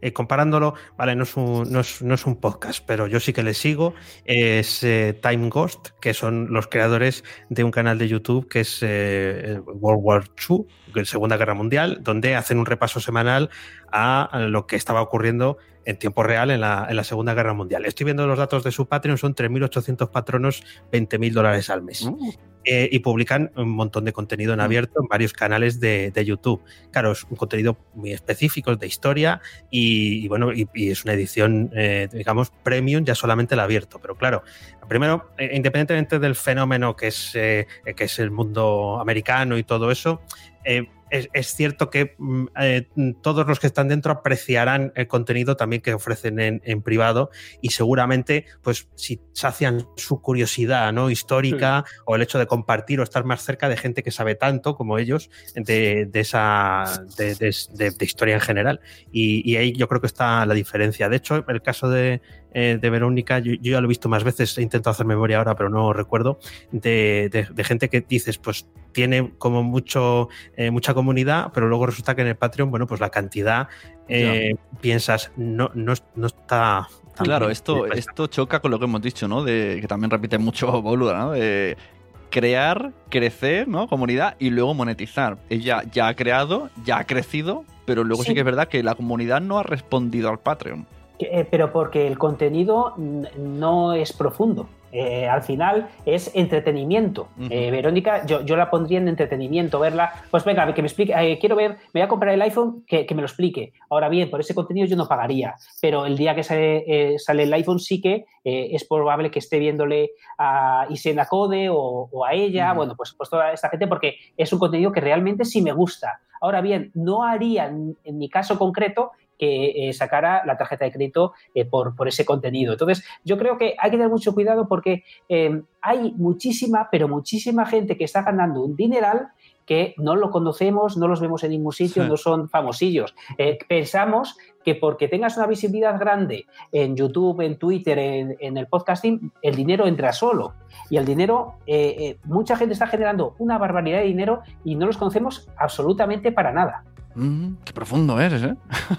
eh, comparándolo, vale, no es, un, no, es, no es un podcast, pero yo sí que le sigo, es eh, Time Ghost, que son los creadores de un canal de YouTube que es eh, World War Two, Segunda Guerra Mundial, donde hacen un repaso semanal a lo que estaba ocurriendo en tiempo real en la, en la Segunda Guerra Mundial. Estoy viendo los datos de su Patreon, son tres mil ochocientos patronos, veinte mil dólares al mes. Uh. Eh, y publican un montón de contenido en abierto en varios canales de, de YouTube. Claro, es un contenido muy específico, es de historia y, y bueno, y, y es una edición, eh, digamos, premium, ya solamente el abierto. Pero claro, primero, eh, independientemente del fenómeno que es, eh, que es el mundo americano y todo eso, eh, Es, es cierto que eh, todos los que están dentro apreciarán el contenido también que ofrecen en, en privado y seguramente, pues, si sacian su curiosidad, ¿no?, histórica sí. o el hecho de compartir o estar más cerca de gente que sabe tanto como ellos de, de esa de, de, de, de historia en general. Y, y ahí yo creo que está la diferencia. De hecho, el caso de, eh, de Verónica, yo, yo ya lo he visto más veces, he intentado hacer memoria ahora, pero no recuerdo, de, de, de gente que dices, pues, tiene como mucho eh, mucha comunidad, pero luego resulta que en el Patreon, bueno, pues la cantidad eh, yeah. piensas, no, no, no está... Tan claro, bien, esto, bien esto choca con lo que hemos dicho, ¿no? De, que también repite mucho Boluda, ¿no? De crear, crecer, ¿no? Comunidad y luego monetizar. Ella ya ha creado, ya ha crecido, pero luego sí, sí que es verdad que la comunidad no ha respondido al Patreon. Eh, pero porque el contenido no es profundo. Eh, al final es entretenimiento. Uh-huh. eh, Verónica, yo, yo la pondría en entretenimiento, verla, pues venga, que me explique, eh, quiero ver, me voy a comprar el iPhone, que, que me lo explique. Ahora bien, por ese contenido yo no pagaría, pero el día que sale, eh, sale el iPhone sí que eh, es probable que esté viéndole a Isena Code o, o a ella, uh-huh. bueno, pues, pues toda esta gente, porque es un contenido que realmente sí me gusta. Ahora bien, no haría, en mi caso concreto, que eh, sacara la tarjeta de crédito eh, por, por ese contenido. Entonces, yo creo que hay que tener mucho cuidado porque eh, hay muchísima, pero muchísima gente que está ganando un dineral que no lo conocemos, no los vemos en ningún sitio, sí. No son famosillos. Eh, pensamos que porque tengas una visibilidad grande en YouTube, en Twitter, en, en el podcasting, el dinero entra solo. Y el dinero, eh, eh, mucha gente está generando una barbaridad de dinero y no los conocemos absolutamente para nada. Mm, qué profundo eres, ¿eh?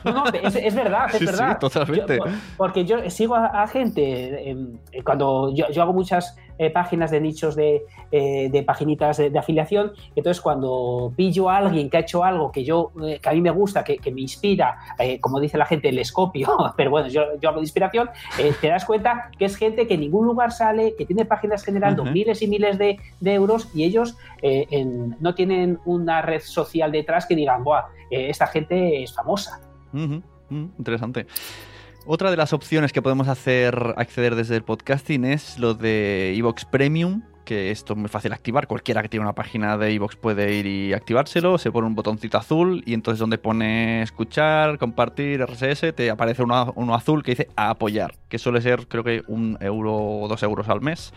No, no, es, es verdad, es sí, verdad. Sí, totalmente. Yo, porque yo sigo a, a gente, eh, cuando yo, yo hago muchas eh, páginas de nichos de, eh, de paginitas de, de afiliación, entonces cuando pillo a alguien que ha hecho algo que yo, eh, que a mí me gusta, que, que me inspira, eh, como dice la gente, les copio, pero bueno, yo, yo hablo de inspiración, eh, te das cuenta que es gente que en ningún lugar sale, que tiene páginas generando uh-huh. miles y miles de, de euros y ellos eh, en, no tienen una red social detrás que digan, ¡buah! Esta gente es famosa. Uh-huh, uh-huh, interesante. Otra de las opciones que podemos hacer acceder desde el podcasting es lo de Ivoox Premium, que esto es muy fácil de activar. Cualquiera que tiene una página de Ivoox puede ir y activárselo. Se pone un botoncito azul y entonces donde pone escuchar, compartir, R S S, te aparece uno, uno azul que dice a apoyar, que suele ser creo que un euro o dos euros al mes.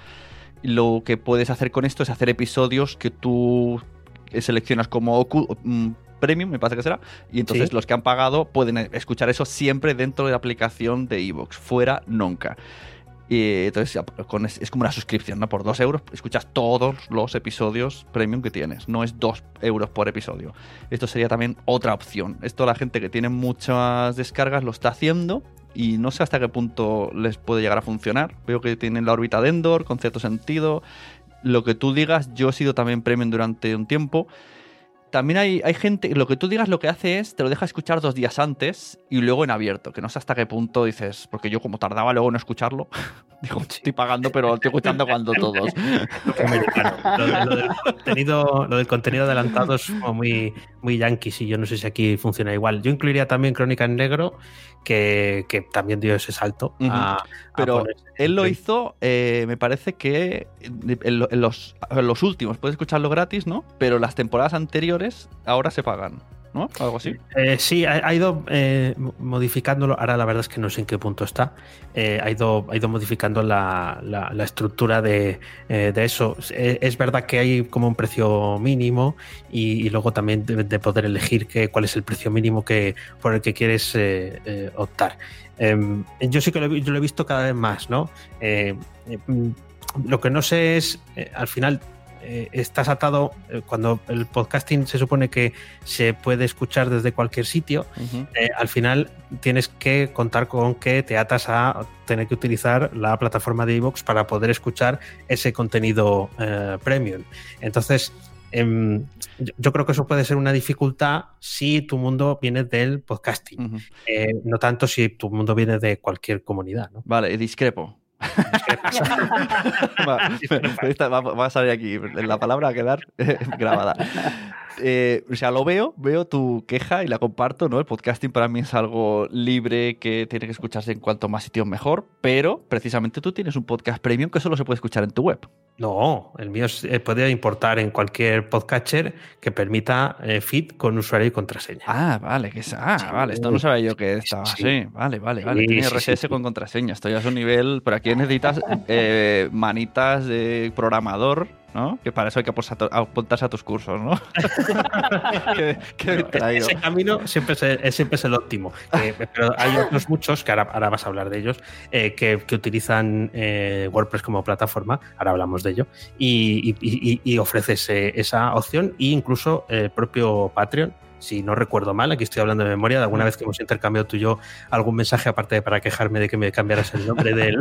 Lo que puedes hacer con esto es hacer episodios que tú seleccionas como ocu- Premium, me parece que será, y entonces ¿sí? los que han pagado pueden escuchar eso siempre dentro de la aplicación de iVoox, fuera nunca. Y entonces es como una suscripción, ¿no? Por dos euros escuchas todos los episodios premium que tienes, no es dos euros por episodio. Esto sería también otra opción. Esto la gente que tiene muchas descargas lo está haciendo y no sé hasta qué punto les puede llegar a funcionar. Veo que tienen la órbita de Endor, con cierto sentido. Lo que tú digas, yo he sido también premium durante un tiempo. También hay, hay gente, lo que tú digas lo que hace es, te lo deja escuchar dos días antes y luego en abierto, que no sé hasta qué punto dices, porque yo como tardaba luego en escucharlo, digo, estoy pagando pero lo estoy escuchando cuando todos. Lo, de, lo, del contenido, lo del contenido adelantado es como muy, muy yanquis y yo no sé si aquí funciona igual. Yo incluiría también Crónica en Negro, que, que también dio ese salto. Uh-huh. a, pero a ponerse. Él lo hizo, eh, me parece que en los, en los últimos, puedes escucharlo gratis, ¿no? Pero las temporadas anteriores ahora se pagan, ¿no? Algo así. Eh, sí, ha, ha ido eh, modificándolo. Ahora la verdad es que no sé en qué punto está. Eh, ha, ido, ha ido modificando la, la, la estructura de, eh, de eso. Eh, es verdad que hay como un precio mínimo y, y luego también de, de poder elegir que, cuál es el precio mínimo que, por el que quieres eh, eh, optar. Eh, yo sí que lo, yo lo he visto cada vez más, ¿no? Eh, eh, lo que no sé es, eh, al final... estás atado, cuando el podcasting se supone que se puede escuchar desde cualquier sitio, uh-huh. eh, al final tienes que contar con que te atas a tener que utilizar la plataforma de iVoox para poder escuchar ese contenido eh, premium. Entonces eh, yo creo que eso puede ser una dificultad si tu mundo viene del podcasting, uh-huh. eh, no tanto si tu mundo viene de cualquier comunidad, ¿no? Vale, discrepo. va, va a salir aquí la palabra, va a quedar eh, grabada. Eh, o sea, lo veo, veo tu queja y la comparto, ¿no? El podcasting para mí es algo libre que tiene que escucharse en cuanto más sitios mejor, pero precisamente tú tienes un podcast premium que solo se puede escuchar en tu web. No, el mío puede importar en cualquier podcatcher que permita eh, feed con usuario y contraseña. Ah, vale, que es, ah, sí, vale, esto no sabía yo que estaba así. Sí. Vale, vale, vale. Sí, tiene R S S sí, sí. con contraseña, esto ya es un nivel, pero aquí necesitas eh, manitas de programador, ¿no? Que para eso hay que apuntarse a tus cursos, ¿no? ¿Qué, qué traigo? Ese camino siempre es, es, siempre es el óptimo. Eh, pero hay otros muchos, que ahora, ahora vas a hablar de ellos, eh, que, que utilizan eh, WordPress como plataforma, ahora hablamos de ello, y, y, y, y ofreces eh, esa opción e incluso el propio Patreon. Si no recuerdo mal, aquí estoy hablando de memoria de alguna vez que hemos intercambiado tú y yo algún mensaje, aparte de para quejarme de que me cambiaras el nombre del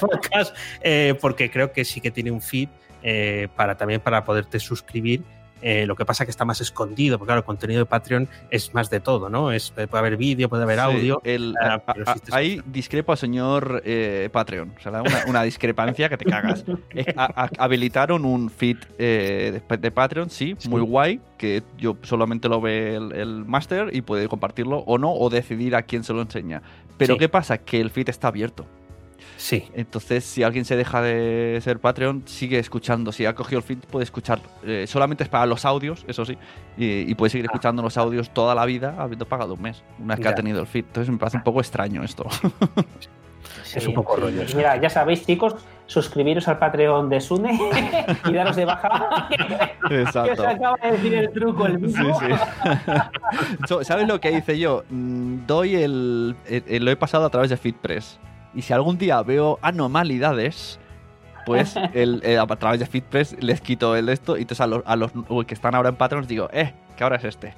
podcast, eh, porque creo que sí que tiene un feed eh, para también para poderte suscribir. Eh, lo que pasa es que está más escondido, porque claro, el contenido de Patreon es más de todo, ¿no? Es, puede haber vídeo, puede haber sí, audio. El, ah, a, a, sí ahí escuchando. Discrepo al señor eh, Patreon. O sea, una, una discrepancia que te cagas. Es, a, a, habilitaron un feed eh, de, de Patreon, sí, sí, muy guay, que yo solamente lo ve el, el máster y puede compartirlo o no, o decidir a quién se lo enseña. Pero sí. ¿Qué pasa? Que el feed está abierto. Sí. Entonces, si alguien se deja de ser Patreon, sigue escuchando. Si ha cogido el feed, puede escuchar. Eh, solamente es para los audios, eso sí. Y, y puede seguir escuchando ah. los audios toda la vida, habiendo pagado un mes, una vez que ya. ha tenido el feed. Entonces, me parece un poco extraño esto. Sí, es un poco rollo. Mira, ya sabéis, chicos, suscribiros al Patreon de Sune y daros de baja. Exacto. Que os acaba de decir el truco el mismo. Sí, sí. ¿Sabes lo que hice yo? Doy el, el, el... Lo he pasado a través de Feedpress. Y si algún día veo anomalidades, pues el, el, a través de Feedpress les quito el esto. Y entonces a los, a los que están ahora en Patreon digo, eh, que ahora es este.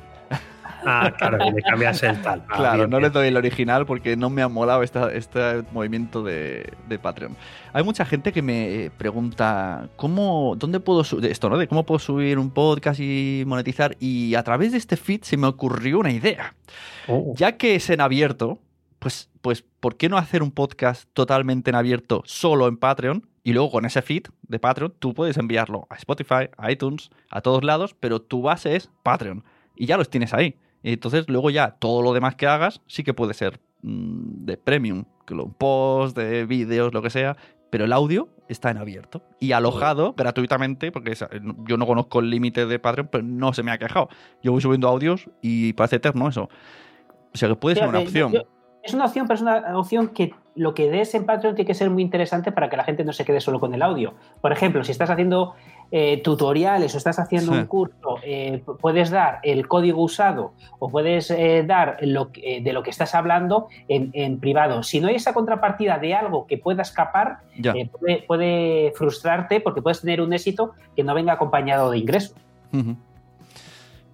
Ah, claro, que le cambias el tal. Ah, claro, bien, no bien. Le doy el original porque no me ha molado esta, este movimiento de, de Patreon. Hay mucha gente que me pregunta ¿cómo, dónde puedo subir esto, no? De cómo puedo subir un podcast y monetizar. Y a través de este feed se me ocurrió una idea. Oh. Ya que es en abierto, pues, pues ¿por qué no hacer un podcast totalmente en abierto solo en Patreon? Y luego con ese feed de Patreon tú puedes enviarlo a Spotify, a iTunes, a todos lados, pero tu base es Patreon y ya los tienes ahí. Entonces, luego ya todo lo demás que hagas sí que puede ser mmm, de premium, que lo post, de vídeos, lo que sea, pero el audio está en abierto y alojado sí. gratuitamente, porque yo no conozco el límite de Patreon, pero no se me ha quejado. Yo voy subiendo audios y parece eterno eso. O sea, que puede sí, ser una yo, opción. Yo, es una opción, pero es una opción que lo que des en Patreon tiene que ser muy interesante para que la gente no se quede solo con el audio. Por ejemplo, si estás haciendo Eh, tutoriales o estás haciendo sí. un curso, eh, puedes dar el código usado o puedes eh, dar lo, eh, de lo que estás hablando en, en privado. Si no hay esa contrapartida de algo que pueda escapar, eh, puede, puede frustrarte porque puedes tener un éxito que no venga acompañado de ingresos. Uh-huh.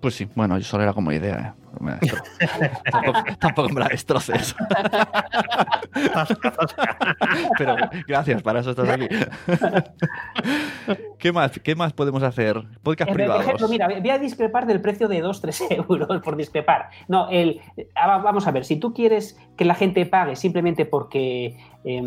Pues sí, bueno, yo solo era como idea, ¿eh? Me tampoco, tampoco me la destroces. Pero gracias, para eso estás aquí. ¿Qué más, qué más podemos hacer? Podcast privados. Por ejemplo, mira, voy a discrepar del precio de dos a tres euros por discrepar. No, el, vamos a ver, si tú quieres que la gente pague simplemente porque eh,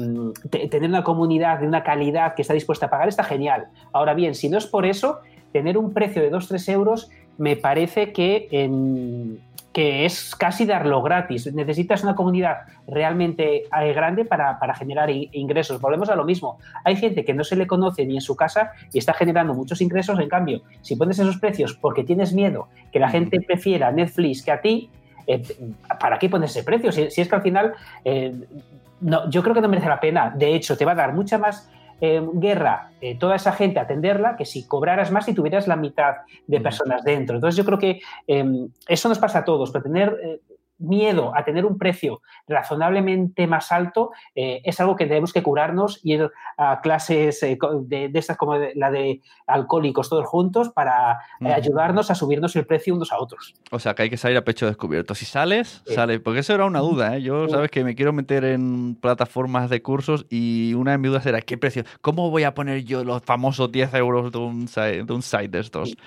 tener una comunidad de una calidad que está dispuesta a pagar está genial. Ahora bien, si no es por eso, tener un precio de dos a tres euros me parece que, en, que es casi darlo gratis. Necesitas una comunidad realmente grande para, para generar ingresos. Volvemos a lo mismo. Hay gente que no se le conoce ni en su casa y está generando muchos ingresos. En cambio, si pones esos precios porque tienes miedo que la gente prefiera Netflix que a ti, eh, ¿para qué pones ese precio? Si, si es que al final eh, no, yo creo que no merece la pena. De hecho, te va a dar mucha más Eh, guerra, eh, toda esa gente atenderla, que si cobraras más y tuvieras la mitad de personas dentro. Entonces yo creo que eh, eso nos pasa a todos, pero tener eh, miedo a tener un precio razonablemente más alto eh, es algo que tenemos que curarnos, ir a clases eh, de, de estas como la de alcohólicos todos juntos para eh, uh-huh. ayudarnos a subirnos el precio unos a otros. O sea, que hay que salir a pecho descubierto. Si sales, sí. sales. Porque eso era una duda, ¿eh? Yo, sabes que me quiero meter en plataformas de cursos y una de mis dudas era, ¿qué precio? ¿Cómo voy a poner yo los famosos diez euros de un site de, un site de estos? Sí.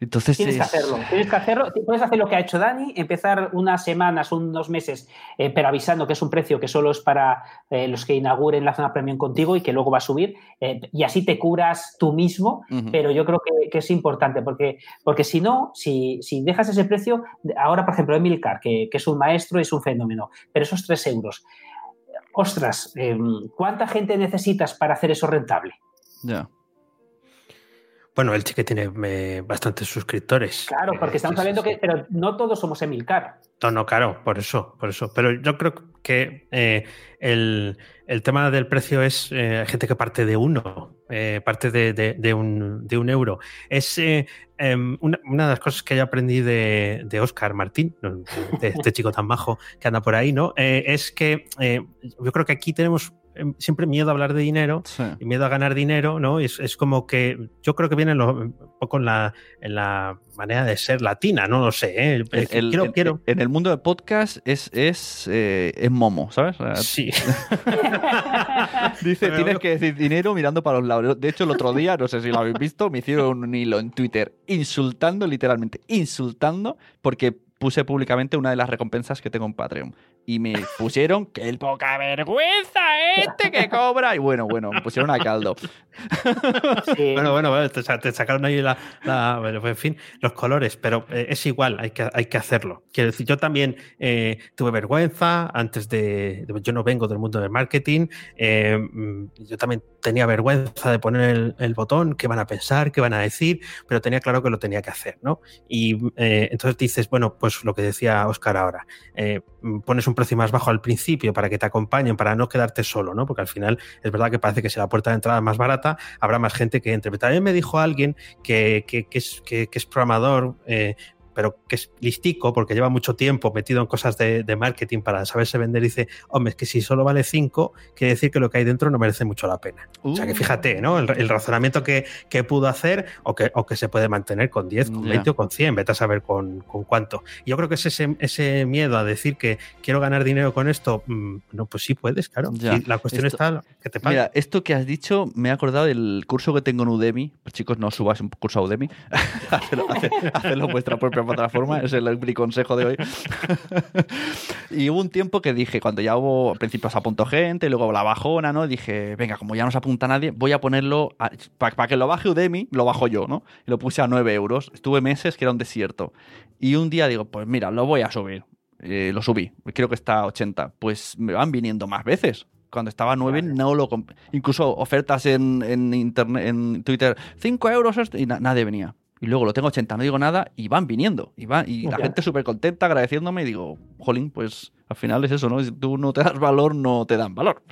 Entonces tienes, es... que hacerlo, tienes que hacerlo, puedes hacer lo que ha hecho Dani, empezar unas semanas, unos meses, eh, pero avisando que es un precio que solo es para eh, los que inauguren la zona premium contigo y que luego va a subir, eh, y así te curas tú mismo, uh-huh. pero yo creo que, que es importante, porque, porque si no, si, si dejas ese precio, ahora por ejemplo Emilcar, que, que es un maestro, es un fenómeno, pero esos tres euros, ostras, eh, ¿cuánta gente necesitas para hacer eso rentable? Ya. Yeah. Bueno, él sí que tiene eh, bastantes suscriptores. Claro, porque estamos hablando sí, sí, sí. que... Pero no todos somos Emilcar. No, no, claro, por eso, por eso. Pero yo creo que eh, el, el tema del precio es eh, gente que parte de uno, eh, parte de, de, de, un, de un euro. Es eh, eh, una, una de las cosas que yo aprendí de, de Oscar Martín, de este chico tan majo que anda por ahí, ¿no? Eh, es que eh, yo creo que aquí tenemos siempre miedo a hablar de dinero sí. y miedo a ganar dinero, ¿no? Es, es como que yo creo que viene lo, un poco en la, en la manera de ser latina, no lo sé, ¿eh? El, el, quiero, el, quiero... En el mundo del podcast es, es, eh, es momo, ¿sabes? Sí. Dice, pero... tienes que decir dinero mirando para los lados. De hecho, el otro día, no sé si lo habéis visto, me hicieron un hilo en Twitter insultando, literalmente insultando, porque puse públicamente una de las recompensas que tengo en Patreon. Y me pusieron que el poca vergüenza este que cobra. Y bueno, bueno, me pusieron a caldo. Sí. Bueno, bueno, bueno, te sacaron ahí la, la, en fin, los colores, pero es igual, hay que, hay que hacerlo. Quiero decir, yo también eh, tuve vergüenza antes de, de... Yo no vengo del mundo del marketing. Eh, yo también tenía vergüenza de poner el, el botón, qué van a pensar, qué van a decir, pero tenía claro que lo tenía que hacer, ¿no? Y eh, entonces dices, bueno, pues lo que decía Oscar ahora, eh, pones un precio más bajo al principio para que te acompañen, para no quedarte solo, ¿no? Porque al final es verdad que parece que si la puerta de entrada es más barata, habrá más gente que entre. Pero también me dijo alguien que, que, que, es, que, que es programador, eh, pero que es listico porque lleva mucho tiempo metido en cosas de, de marketing para saberse vender, y dice, hombre, es que si solo vale cinco, quiere decir que lo que hay dentro no merece mucho la pena. Uh. O sea, que fíjate, ¿no? El, el razonamiento que, que pudo hacer o que, o que se puede mantener con diez, con veinte yeah. o con cien, vete a saber con, con cuánto. Yo creo que es ese, ese miedo a decir que quiero ganar dinero con esto. Mm, no, pues sí puedes, claro. Yeah. Y la cuestión esto, está que te pague. Mira, esto que has dicho, me he acordado del curso que tengo en Udemy. Chicos, no subáis un curso a Udemy. hacedlo, hacedlo vuestra propia plataforma, es el, mi consejo de hoy. Y hubo un tiempo que dije, cuando ya hubo, al principio se apuntó gente, luego la bajona, ¿no? Dije, venga, como ya no se apunta nadie, voy a ponerlo, para pa que lo baje Udemy, lo bajo yo, ¿no? Y lo puse a nueve euros. Estuve meses que era un desierto. Y un día digo, pues mira, lo voy a subir. Eh, lo subí, creo que está a ochenta. Pues me van viniendo más veces. Cuando estaba a nueve, vale. no lo comp- incluso ofertas en, en, internet, en Twitter, cinco euros, y na- nadie venía. Y luego lo tengo ochenta, no digo nada, y van viniendo. Y, van, y la gente súper contenta, agradeciéndome, y digo, jolín, pues al final es eso, ¿no? Si tú no te das valor, no te dan valor.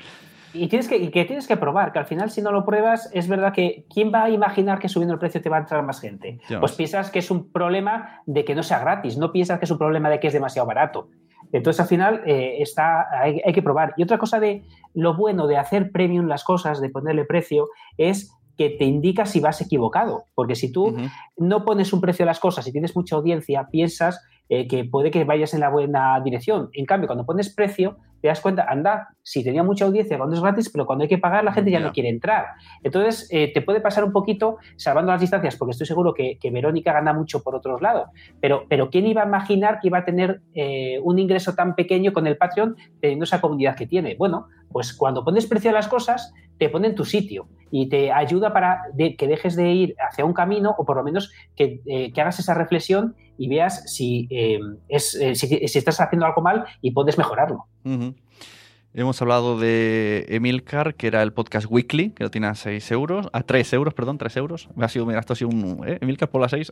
Y tienes que, y que tienes que probar, que al final si no lo pruebas, es verdad que ¿quién va a imaginar que subiendo el precio te va a entrar más gente? Dios. Pues piensas que es un problema de que no sea gratis, no piensas que es un problema de que es demasiado barato. Entonces, al final, eh, está, hay, hay que probar. Y otra cosa de lo bueno de hacer premium las cosas, de ponerle precio, es que te indica si vas equivocado, porque si tú uh-huh. no pones un precio a las cosas y si tienes mucha audiencia, piensas eh, que puede que vayas en la buena dirección. En cambio, cuando pones precio, te das cuenta, anda, si tenía mucha audiencia cuando es gratis, pero cuando hay que pagar la gente ya yeah. no quiere entrar. Entonces, eh, te puede pasar un poquito, salvando las distancias, porque estoy seguro que, que Verónica gana mucho por otros lados, pero, pero ¿quién iba a imaginar que iba a tener eh, un ingreso tan pequeño con el Patreon teniendo esa comunidad que tiene? Bueno, pues cuando pones precio a las cosas, te pone en tu sitio y te ayuda para de, que dejes de ir hacia un camino, o por lo menos que, eh, que hagas esa reflexión y veas si, eh, es, eh, si, si estás haciendo algo mal y puedes mejorarlo. Uh-huh. Hemos hablado de Emilcar, que era el podcast weekly, que lo tiene a seis euros, a tres euros, perdón, tres euros. Me ha sido, mira, esto ha sido un... ¿eh? Emilcar por las seis.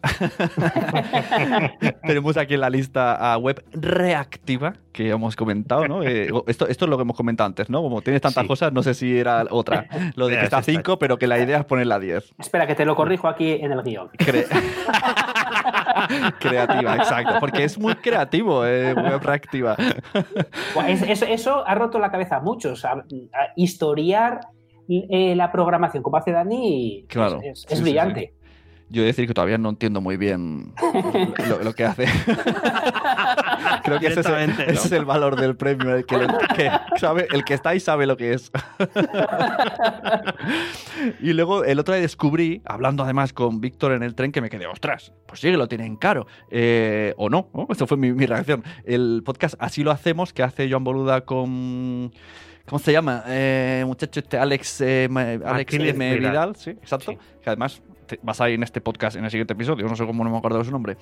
Tenemos aquí en la lista a Web Reactiva, que hemos comentado, ¿no? Eh, esto, esto es lo que hemos comentado antes, ¿no? Como tienes tantas sí. cosas, no sé si era otra. Lo de que está a cinco, pero que la idea es ponerla a diez. Espera, que te lo corrijo aquí en el guión. Cre- Creativa, exacto. Porque es muy creativo, eh, Web Reactiva. Eso, eso ha roto la cabeza a muchos, a, a historiar eh, la programación como hace Dani, claro, es, es, es sí, brillante. Sí, sí. Yo he de decir que todavía no entiendo muy bien lo, lo que hace. Creo que ese es, el, ese es el valor del premio, el que, le, que sabe, el que está y sabe lo que es. Y luego el otro día descubrí, hablando además con Víctor en el tren, que me quedé, ostras, pues sí que lo tienen caro. Eh, o no, ¿no? Esto fue mi, mi reacción. El podcast Así lo hacemos, que hace Joan Boluda con... ¿Cómo se llama? Eh, muchacho este Alex, eh, Alex Jiménez Vidal. Vidal, sí, exacto. Sí. Que además vas a ir en este podcast, en el siguiente episodio, no sé cómo no me acuerdo de su nombre.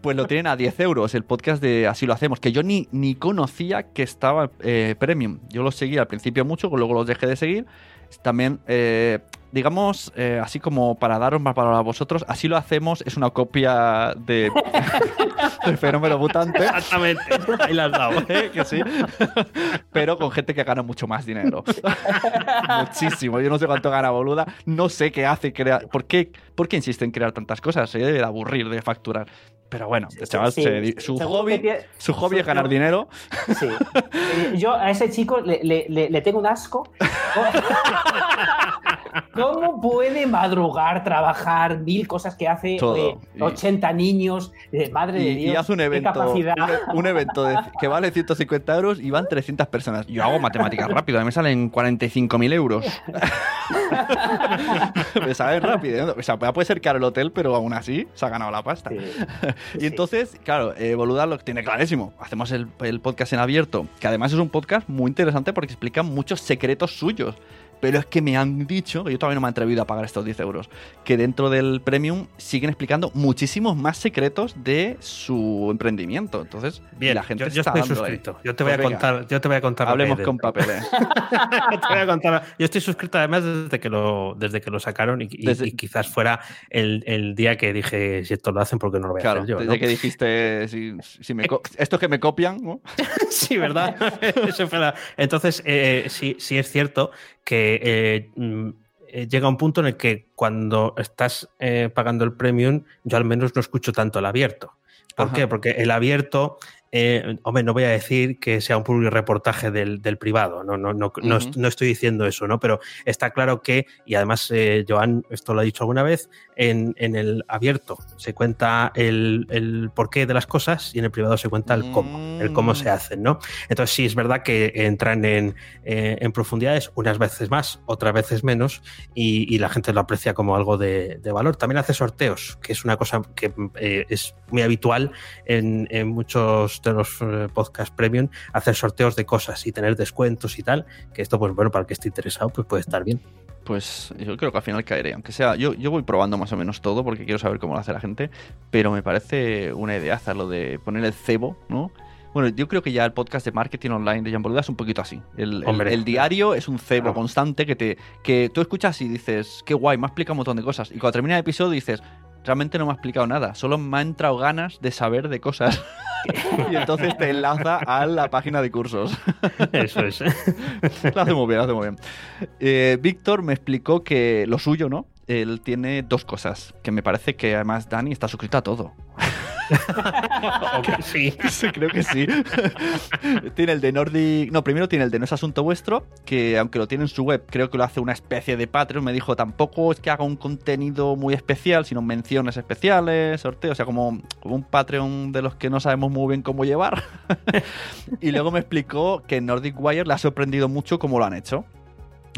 Pues lo tienen a diez euros, el podcast de Así lo hacemos, que yo ni, ni conocía que estaba eh, premium. Yo los seguía al principio mucho, luego los dejé de seguir. También, eh, digamos, eh, así como para daros más valor a vosotros, Así lo hacemos, es una copia de, de Fenómeno Mutante. Exactamente, ahí la has dado. ¿Eh? Que sí. Pero con gente que gana mucho más dinero. Muchísimo. Yo no sé cuánto gana Boluda, no sé qué hace crear. ¿Por qué, ¿Por qué insiste en crear tantas cosas? Se debe de aburrir de facturar. Pero bueno, sí, chaval, sí, se, su, hobby, te... su hobby es ganar dinero. Sí. Yo a ese chico le, le, le tengo un asco ¿Cómo puede madrugar, trabajar, mil cosas que hace eh, ochenta y, niños? Eh, madre y, de Dios, y hace un evento, qué capacidad. Un, un evento de, que vale ciento cincuenta euros y van trescientas personas. Yo hago matemáticas rápido, a mí me salen cuarenta y cinco mil euros. Me salen rápido, ¿no? O sea, puede ser caro el hotel, pero aún así se ha ganado la pasta. Sí. Y entonces, claro, eh, Boluda lo tiene clarísimo. Hacemos el, el podcast en abierto, que además es un podcast muy interesante porque explica muchos secretos suyos. Pero es que me han dicho, yo todavía no me he atrevido a pagar estos diez euros, que dentro del Premium siguen explicando muchísimos más secretos de su emprendimiento. Entonces, bien, la gente yo, yo está estoy suscrito. Yo te, pues voy a contar, yo te voy a contar. Hablemos con papeles. Yo te voy a contar. Yo estoy suscrito además desde que lo, desde que lo sacaron y, y, desde, y quizás fuera el, el día que dije, si esto lo hacen, ¿por qué no lo voy a claro, hacer yo? Desde ¿no? que dijiste, si, si me co- esto que me copian, ¿no? Sí, ¿verdad? Eso fue la... Entonces, eh, sí, sí es cierto que Eh, eh, llega un punto en el que cuando estás eh, pagando el Premium, yo al menos no escucho tanto el abierto. ¿Por Ajá. qué? Porque el abierto, eh, hombre, no voy a decir que sea un publirreportaje del, del privado, no, no, no, uh-huh. no, no estoy diciendo eso, ¿no? Pero está claro que, y además eh, Joan, esto lo ha dicho alguna vez, en, en el abierto se cuenta el, el porqué de las cosas y en el privado se cuenta el cómo, mm. el cómo se hacen, ¿no? Entonces sí, es verdad que entran en, eh, en profundidades, unas veces más, otras veces menos, y, y la gente lo aprecia como algo de, de valor. También hace sorteos, que es una cosa que eh, es muy habitual En, en muchos de los podcasts premium, hacer sorteos de cosas y tener descuentos y tal, que esto, pues bueno, para el que esté interesado, pues puede estar bien. Pues yo creo que al final caeré, aunque sea, yo, yo voy probando más o menos todo porque quiero saber cómo lo hace la gente, pero me parece una ideaza lo de poner el cebo, ¿no? Bueno, yo creo que ya el podcast de marketing online de Joan Boluda es un poquito así. El, el, el diario es un cebo ah. constante que te que tú escuchas y dices, qué guay, me ha explicado un montón de cosas, y cuando termina el episodio dices, realmente no me ha explicado nada, solo me ha entrado ganas de saber de cosas. Y entonces te enlaza a la página de cursos. Eso es. Lo hace muy bien, lo hace muy bien. Eh, Víctor me explicó que lo suyo, ¿no? Él tiene dos cosas, que me parece que además Dani está suscrito a todo. Okay, sí. Creo que sí. Tiene el de Nordic. No, primero tiene el de No es Asunto Vuestro, que aunque lo tiene en su web, creo que lo hace una especie de Patreon. Me dijo, tampoco es que haga un contenido muy especial, sino menciones especiales, sorteos, o sea, como, como un Patreon de los que no sabemos muy bien cómo llevar. Y luego me explicó que Nordic Wire le ha sorprendido mucho cómo lo han hecho.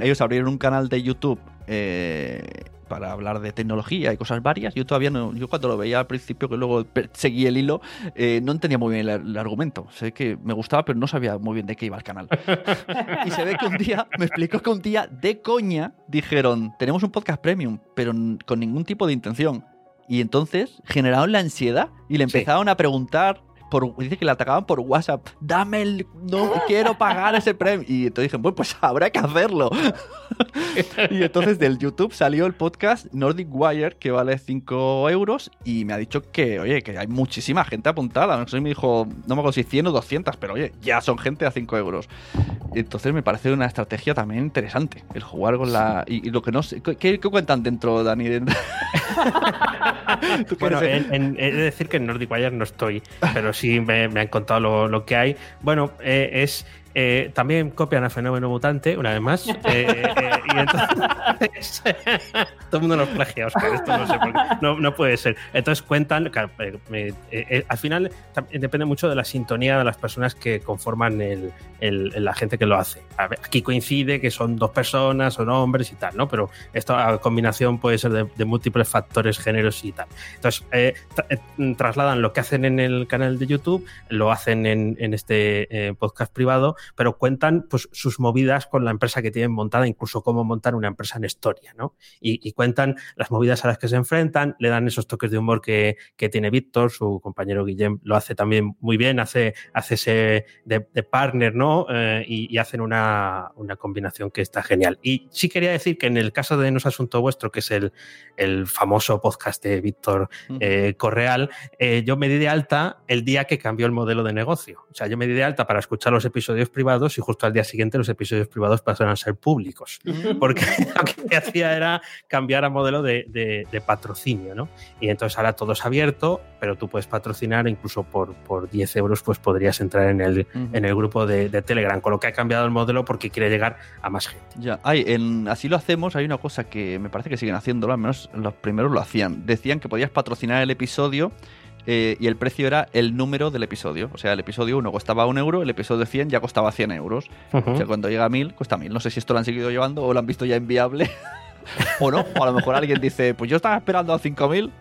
Ellos abrieron un canal de YouTube eh, para hablar de tecnología y cosas varias. Yo todavía no, yo cuando lo veía al principio, que luego seguí el hilo, eh, no entendía muy bien el, el argumento. Sé que me gustaba, pero no sabía muy bien de qué iba el canal. Y se ve que un día, me explicó que un día de coña dijeron, tenemos un podcast premium, pero con ningún tipo de intención. Y entonces generaron la ansiedad y le empezaron sí. a preguntar. Por, dice que le atacaban por WhatsApp. Dame el... No quiero pagar ese premio. Y entonces dije, bueno, pues habrá que hacerlo. Y entonces del YouTube salió el podcast Nordic Wire, que vale cinco euros, y me ha dicho que, oye, que hay muchísima gente apuntada. No sé, me dijo, no me acuerdo si cien o doscientas, pero oye, ya son gente a cinco euros. Entonces me parece una estrategia también interesante, el jugar con la... Y, y lo que no sé... ¿Qué, qué cuentan dentro, Dani? Bueno, en, en, he de decir que en Nordic Wire no estoy, pero sí me, me han contado lo, lo que hay. Bueno, eh, es... Eh, también copian a Fenómeno Mutante, una vez más. Eh, eh, y entonces, todo el mundo nos plagia, Oscar. Esto no sé por qué. No, no puede ser. Entonces cuentan. Claro, eh, eh, eh, al final depende mucho de la sintonía de las personas que conforman el, el, la gente que lo hace. A ver, aquí coincide que son dos personas, son hombres y tal, ¿no? Pero esta combinación puede ser de, de múltiples factores, géneros y tal. Entonces, eh, tra- eh, trasladan lo que hacen en el canal de YouTube, lo hacen en, en este eh, podcast privado, pero cuentan pues sus movidas con la empresa que tienen montada, incluso cómo montar una empresa en Estonia, ¿no? Y, y cuentan las movidas a las que se enfrentan, le dan esos toques de humor que, que tiene Víctor, su compañero Guillem lo hace también muy bien, hace, hace ese de, de partner, ¿no? Eh, y, y hacen una, una combinación que está genial. Y sí quería decir que en el caso de No es Asunto Vuestro, que es el, el famoso podcast de Víctor eh, Correal, eh, yo me di de alta el día que cambió el modelo de negocio. O sea, yo me di de alta para escuchar los episodios privados y justo al día siguiente los episodios privados pasaron a ser públicos, porque lo que te hacía era cambiar a modelo de, de, de patrocinio, ¿no? Y entonces ahora todo es abierto, pero tú puedes patrocinar, incluso por, por diez euros pues podrías entrar en el, uh-huh. en el grupo de, de Telegram, con lo que ha cambiado el modelo porque quiere llegar a más gente. Ya, hay, en Así lo hacemos, hay una cosa que me parece que siguen haciéndolo, al menos los primeros lo hacían, decían que podías patrocinar el episodio. Eh, y el precio era el número del episodio. O sea, el episodio uno costaba un euro, el episodio cien ya costaba cien euros. Uh-huh. O sea, cuando llega a mil, cuesta mil. No sé si esto lo han seguido llevando o lo han visto ya inviable o no. O a lo mejor alguien dice, pues yo estaba esperando a cinco mil.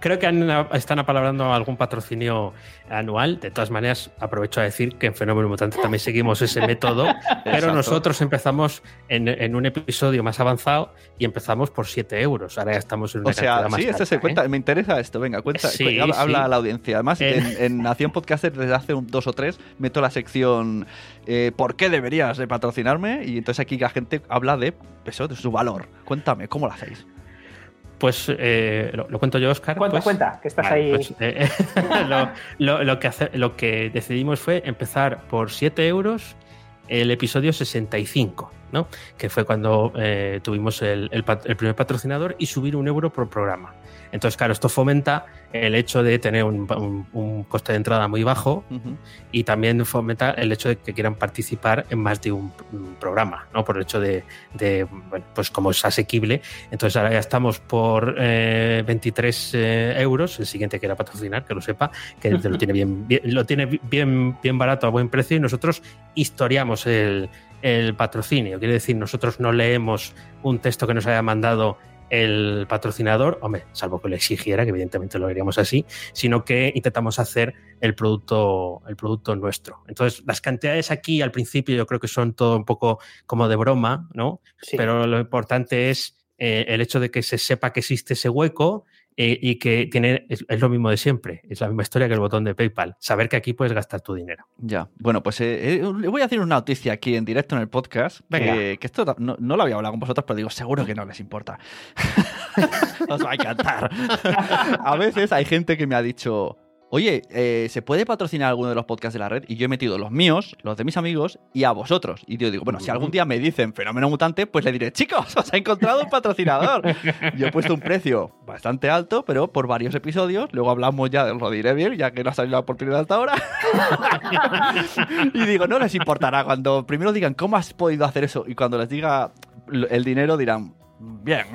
Creo que han, están apalabrando algún patrocinio anual. De todas maneras, aprovecho a decir que en Fenómeno Mutante también seguimos ese método. Exacto. Pero nosotros empezamos en, en un episodio más avanzado y empezamos por siete euros. Ahora ya estamos en una o cantidad sea, más sí, alta, este se cuenta. ¿Eh? Me interesa esto. Venga, cuenta. Sí, cuenta sí. Habla a la audiencia. Además, en, en, en Nación Podcaster desde hace un, dos o tres meto la sección eh, ¿por qué deberías de patrocinarme? Y entonces aquí la gente habla de eso, de su valor. Cuéntame, ¿cómo lo hacéis? Pues eh, lo, lo cuento yo, Oscar. Cuenta, pues, cuenta, que estás vale, ahí. Pues, eh, lo, lo, lo, que hace, lo que decidimos fue empezar por siete euros el episodio sesenta y cinco, ¿no? Que fue cuando eh, tuvimos el, el, el primer patrocinador, y subir un euro por programa. Entonces, claro, esto fomenta el hecho de tener un, un, un coste de entrada muy bajo, uh-huh. y también fomenta el hecho de que quieran participar en más de un, un programa, ¿no? Por el hecho de, de, bueno, pues como es asequible. Entonces, ahora ya estamos por eh, veintitrés euros, el siguiente que era patrocinar, que lo sepa, que lo tiene bien, bien, lo tiene bien, bien barato, a buen precio, y nosotros historiamos el, el patrocinio. Quiere decir, nosotros no leemos un texto que nos haya mandado el patrocinador, hombre, salvo que lo exigiera, que evidentemente lo haríamos así, sino que intentamos hacer el producto, el producto nuestro. Entonces, las cantidades aquí al principio yo creo que son todo un poco como de broma, ¿no? Sí. Pero lo importante es eh, el hecho de que se sepa que existe ese hueco, eh, y que tiene es, es lo mismo de siempre, es la misma historia que el botón de PayPal, saber que aquí puedes gastar tu dinero. Ya, bueno, pues eh, eh, voy a hacer una noticia aquí en directo en el podcast. Venga. Eh, que esto no, no lo había hablado con vosotros, pero digo, seguro que no les importa. Os va a encantar. A veces hay gente que me ha dicho, oye, eh, ¿se puede patrocinar alguno de los podcasts de la red? Y yo he metido los míos, los de mis amigos y a vosotros. Y yo digo, bueno, si algún día me dicen Fenómeno Mutante, pues le diré, chicos, os he encontrado un patrocinador. Yo he puesto un precio bastante alto, pero por varios episodios. Luego hablamos ya del Rodirevir, ya que no ha salido la oportunidad hasta ahora. Y digo, no les importará. Cuando primero digan, ¿cómo has podido hacer eso? Y cuando les diga el dinero, dirán, bien.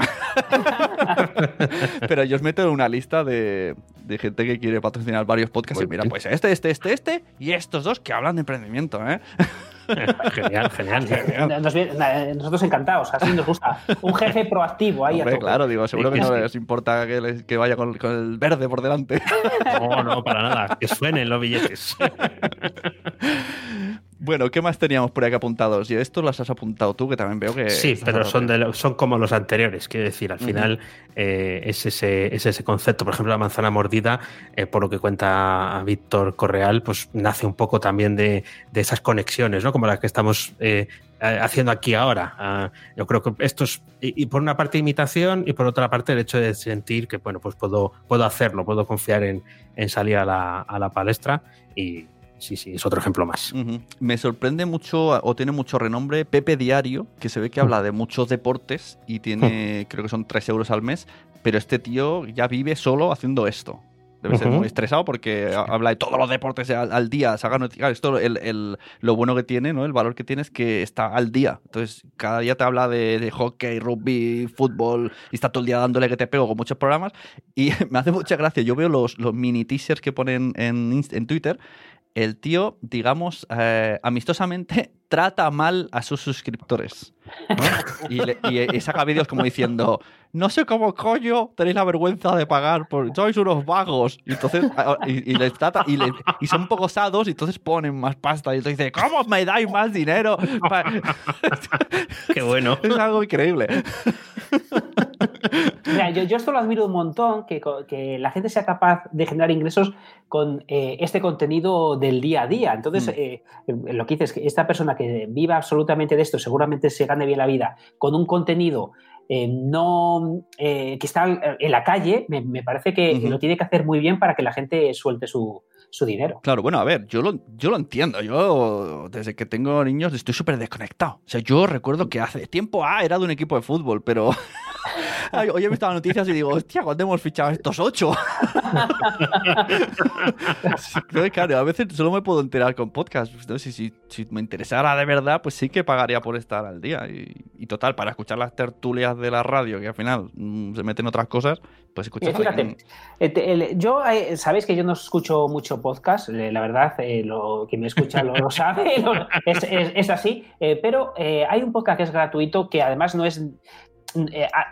Pero yo os meto en una lista de, de gente que quiere patrocinar varios podcasts. Muy y mira, bien. Pues este, este, este, este y estos dos que hablan de emprendimiento, ¿eh? Genial, genial. genial. Nos, nosotros encantados, así nos gusta. Un jefe proactivo ahí. Hombre, a claro, digo, seguro que no les importa que, les, que vaya con, con el verde por delante. No, no, para nada. Que suenen los billetes. Bueno, ¿qué más teníamos por aquí apuntados? Y esto los has apuntado tú, que también veo que... Sí, pero son, de lo, son como los anteriores. Quiero decir, al final uh-huh. eh, es, ese, es ese concepto. Por ejemplo, la manzana mordida, eh, por lo que cuenta Víctor Correal, pues nace un poco también de, de esas conexiones, ¿no? Como las que estamos... Eh, haciendo aquí ahora. Yo creo que esto es, y por una parte imitación, y por otra parte el hecho de sentir que, bueno, pues puedo, puedo hacerlo, puedo confiar en, en salir a la, a la palestra. Y sí, sí, es otro ejemplo más. Uh-huh. Me sorprende mucho, o tiene mucho renombre, Pepe Diario, que se ve que habla de muchos deportes y tiene, creo que son tres euros al mes, pero este tío ya vive solo haciendo esto. Debe ser uh-huh. muy estresado porque habla de todos los deportes al, al día. Se haga esto, el, el, lo bueno que tiene, ¿no? El valor que tiene es que está al día. Entonces, cada día te habla de, de hockey, rugby, fútbol, y está todo el día dándole que te pego con muchos programas. Y me hace mucha gracia. Yo veo los, los mini teasers que ponen en, en Twitter. El tío, digamos, eh, amistosamente trata mal a sus suscriptores, ¿no? y, le, y, y saca vídeos como diciendo, no sé cómo coño tenéis la vergüenza de pagar, por, sois unos vagos. Y entonces y, y les trata y, le, y son poco osados, y entonces ponen más pasta. Y entonces dice, ¿cómo me dais más dinero? Qué bueno. Es algo increíble. Mira, yo, yo esto lo admiro un montón, que, que la gente sea capaz de generar ingresos con eh, este contenido del día a día. Entonces, mm. eh, lo que dices, es que esta persona que viva absolutamente de esto, seguramente se gane bien la vida con un contenido eh, no, eh, que está en la calle, me, me parece que uh-huh. lo tiene que hacer muy bien para que la gente suelte su, su dinero. Claro, bueno, a ver, yo lo, yo lo entiendo. Yo, desde que tengo niños, estoy súper desconectado. O sea, yo recuerdo que hace tiempo, ah, era de un equipo de fútbol, pero... Ay, hoy he visto las noticias y digo, hostia, ¿cuándo hemos fichado estos ocho? No, claro, a veces solo me puedo enterar con podcast. ¿No? Si, si, si me interesara de verdad, pues sí que pagaría por estar al día. Y, y total, para escuchar las tertulias de la radio, que al final mmm, se meten otras cosas, pues escuchar... Fíjate, que... yo, eh, sabéis que yo no escucho mucho podcast, la verdad, eh, lo, quien me escucha lo, lo sabe, lo, es, es, es así, eh, pero eh, hay un podcast que es gratuito, que además no es...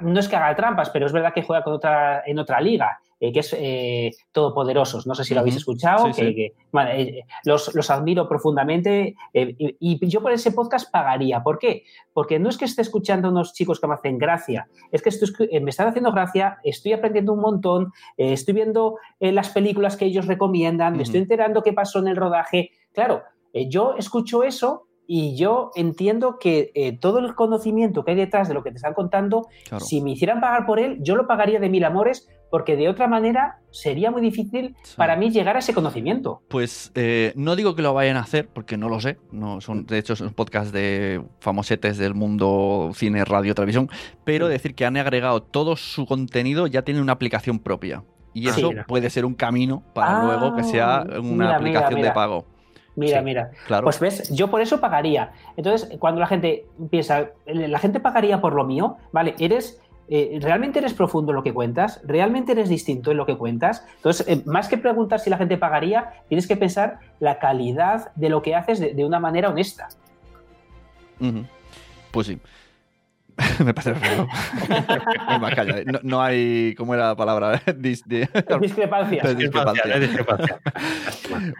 no es que haga trampas, pero es verdad que juega con otra, en otra liga, eh, que es eh, Todopoderosos, no sé si lo habéis escuchado, sí, que, sí. Que, bueno, eh, los, los admiro profundamente, eh, y, y yo por ese podcast pagaría. ¿Por qué? Porque no es que esté escuchando unos chicos que me hacen gracia, es que estoy, eh, me están haciendo gracia, estoy aprendiendo un montón, eh, estoy viendo eh, las películas que ellos recomiendan, uh-huh. me estoy enterando qué pasó en el rodaje. Claro, eh, yo escucho eso y yo entiendo que eh, todo el conocimiento que hay detrás de lo que te están contando, claro. si me hicieran pagar por él, yo lo pagaría de mil amores, porque de otra manera sería muy difícil sí. para mí llegar a ese conocimiento. Pues eh, no digo que lo vayan a hacer, porque no lo sé. No son, de hecho, son podcasts de famosetes del mundo cine, radio, televisión, pero sí. decir que han agregado todo su contenido, ya tienen una aplicación propia. Y eso sí, puede ser un camino para ah, luego que sea una mira, aplicación mira, mira. de pago. Mira, sí, mira. Claro. Pues ves, yo por eso pagaría. Entonces, cuando la gente piensa, la gente pagaría por lo mío, ¿vale? Eres, eh, ¿realmente eres profundo en lo que cuentas? ¿Realmente eres distinto en lo que cuentas? Entonces, eh, más que preguntar si la gente pagaría, tienes que pensar la calidad de lo que haces de, de una manera honesta. Uh-huh. Pues sí. Me parece feo. No, no hay, ¿cómo era la palabra? Dis, dis, discrepancia. discrepancia. discrepancia.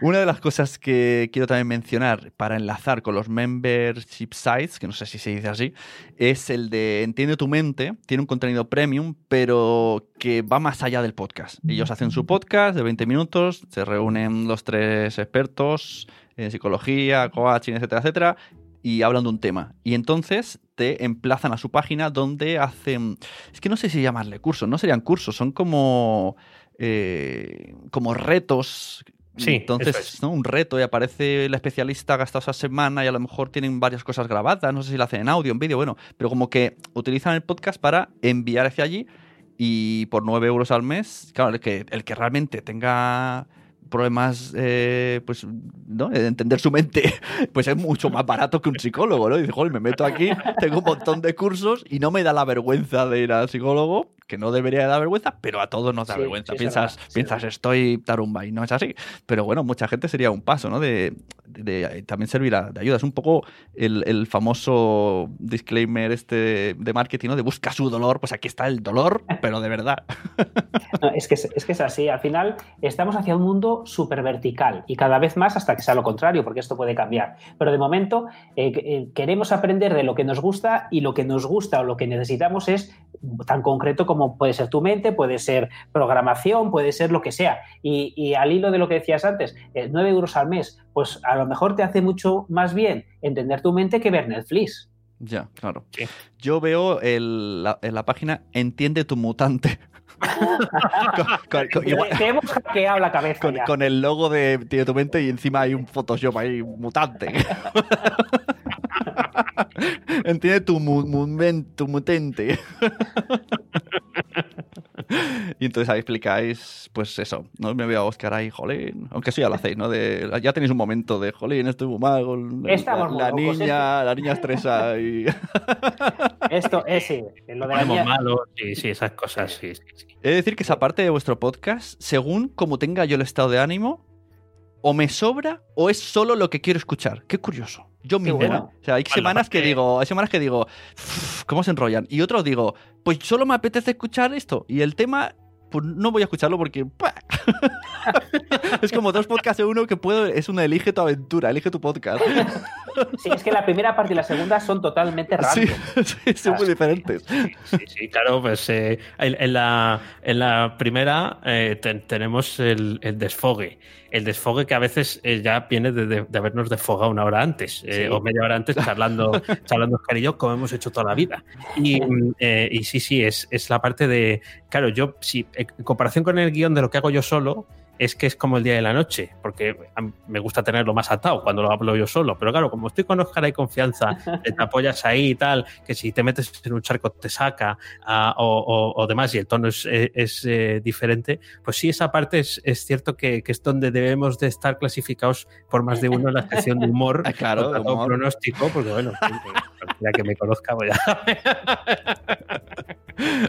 Una de las cosas que quiero también mencionar para enlazar con los membership sites, que no sé si se dice así, es el de Entiende tu Mente. Tiene un contenido premium, pero que va más allá del podcast. Ellos hacen su podcast de veinte minutos, se reúnen los tres expertos en psicología, coaching, etcétera, etcétera, y hablan de un tema. Y entonces te emplazan a su página donde hacen... Es que no sé si llamarle cursos, no serían cursos, son como, eh, como retos. Sí, entonces, es. ¿no? Un reto, y aparece el especialista gastado esa semana, y a lo mejor tienen varias cosas grabadas, no sé si lo hacen en audio, en vídeo, bueno, pero como que utilizan el podcast para enviar hacia allí, y por nueve euros al mes, claro, el que, el que realmente tenga... problemas, eh, pues, ¿no? de entender su mente, pues es mucho más barato que un psicólogo, ¿no? Dices, joder, me meto aquí, tengo un montón de cursos y no me da la vergüenza de ir al psicólogo, que no debería dar vergüenza, pero a todos nos da sí, vergüenza. Sí, piensas, sí, piensas sí. estoy tarumba, y no es así. Pero bueno, mucha gente sería un paso, ¿no? De, de, de también servirá de ayuda. Es un poco el, el famoso disclaimer este de marketing, ¿no? De busca su dolor, pues aquí está el dolor, pero de verdad. No, es que es, es que es así. Al final estamos hacia un mundo súper vertical y cada vez más hasta que sea lo contrario, porque esto puede cambiar. Pero de momento eh, eh, queremos aprender de lo que nos gusta, y lo que nos gusta o lo que necesitamos es tan concreto como como puede ser tu mente, puede ser programación, puede ser lo que sea. Y, y al hilo de lo que decías antes, eh, nueve euros al mes, pues a lo mejor te hace mucho más bien entender tu mente que ver Netflix. Ya, claro. Sí. Yo veo el, la, en la página Entiende tu Mutante. con, con, con, igual, te hemos hackeado la cabeza con, ya. Con el logo de Entiende tu Mente y encima hay un Photoshop ahí, mutante. Entiende tu, mu, mu, tu mutante. Y entonces ahí explicáis, pues eso, no me voy a Oscar ahí, jolín, aunque eso ya lo hacéis, ¿no? De, ya tenéis un momento de, jolín, estoy muy mal, la, la, la niña, este... la niña estresa y... Esto es, sí, lo de la niña... malos, sí, sí, esas cosas, sí, sí, sí. He de decir que esa parte de vuestro podcast, según como tenga yo el estado de ánimo, o me sobra o es solo lo que quiero escuchar. Qué curioso. Yo mismo, bueno. O sea, hay semanas que digo, hay semanas que digo, ¿cómo se enrollan? Y otros digo, pues solo me apetece escuchar esto. Y el tema, pues no voy a escucharlo porque... Es como dos podcasts de uno que puedo... Es una elige tu aventura, elige tu podcast. Sí, es que la primera parte y la segunda son totalmente random. Sí, sí, son muy diferentes. Sí, sí, sí, claro, pues eh, en, en, la, en la primera eh, ten, tenemos el, el desfogue. El desfogue que a veces eh, ya viene de, de, de habernos desfogado una hora antes eh, sí. o media hora antes charlando, charlando Oscar y yo, como hemos hecho toda la vida. Y, eh, y sí, sí, es, es la parte de... Claro, yo, si, en comparación con el guión de lo que hago yo solo, es que es como el día de la noche, porque me gusta tenerlo más atado cuando lo hablo yo solo. Pero claro, como estoy con Oscar, hay confianza, te apoyas ahí y tal, que si te metes en un charco te saca uh, o, o, o demás, y el tono es, es, es eh, diferente, pues sí, esa parte es, es cierto que, que es donde debemos de estar clasificados por más de uno en la sección de humor. Claro, de humor. Pronóstico, porque bueno, cualquiera que me conozca voy a...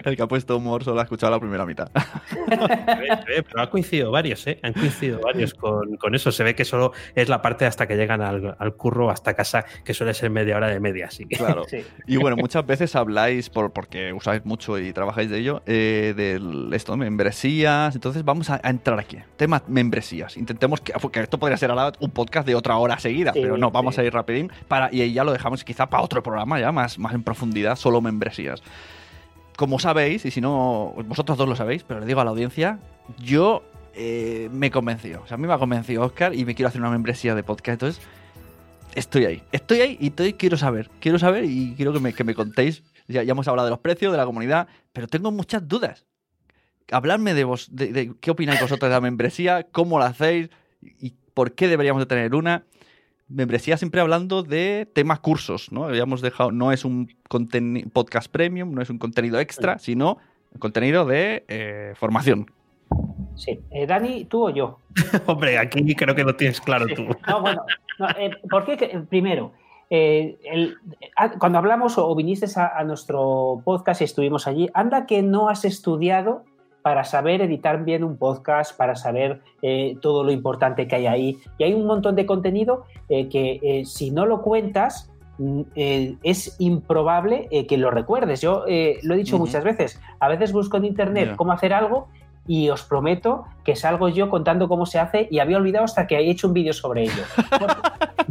El que ha puesto humor solo ha escuchado la primera mitad. Pero ha coincidido varios, ¿eh? Han coincidido varios con, con eso. Se ve que solo es la parte hasta que llegan al, al curro, hasta casa, que suele ser media hora de media. Así que... Claro. Sí. Y bueno, muchas veces habláis, por, porque usáis mucho y trabajáis de ello, eh, de esto, membresías. Entonces vamos a, a entrar aquí. Tema membresías. Intentemos que... Porque esto podría ser ahora un podcast de otra hora seguida, sí, pero no, vamos sí. a ir rapidín. Para, y ahí ya lo dejamos quizá para otro programa ya más, más en profundidad, solo membresías. Como sabéis, y si no, vosotros dos lo sabéis, pero le digo a la audiencia, yo eh, me he convencido. O sea, a mí me ha convencido Oscar y me quiero hacer una membresía de podcast. Entonces, estoy ahí. Estoy ahí y estoy, quiero saber. Quiero saber y quiero que me, que me contéis. Ya, ya hemos hablado de los precios, de la comunidad, pero tengo muchas dudas. Habladme de vos, de, de qué opináis vosotros de la membresía, cómo la hacéis y por qué deberíamos de tener una. Membresía siempre hablando de temas cursos, ¿no? Habíamos dejado, no es un conten- podcast premium, no es un contenido extra, sino contenido de eh, formación. Sí. Eh, ¿Dani, tú o yo? Hombre, aquí creo que lo tienes claro sí. tú. No, bueno, no, eh, porque primero, eh, el, cuando hablamos o viniste a, a nuestro podcast y estuvimos allí, anda que no has estudiado para saber editar bien un podcast, para saber eh, todo lo importante que hay ahí. Y hay un montón de contenido eh, que eh, si no lo cuentas, eh, es improbable eh, que lo recuerdes. Yo eh, lo he dicho uh-huh. muchas veces. A veces busco en internet yeah. cómo hacer algo y os prometo que salgo yo contando cómo se hace y había olvidado hasta que he hecho un vídeo sobre ello.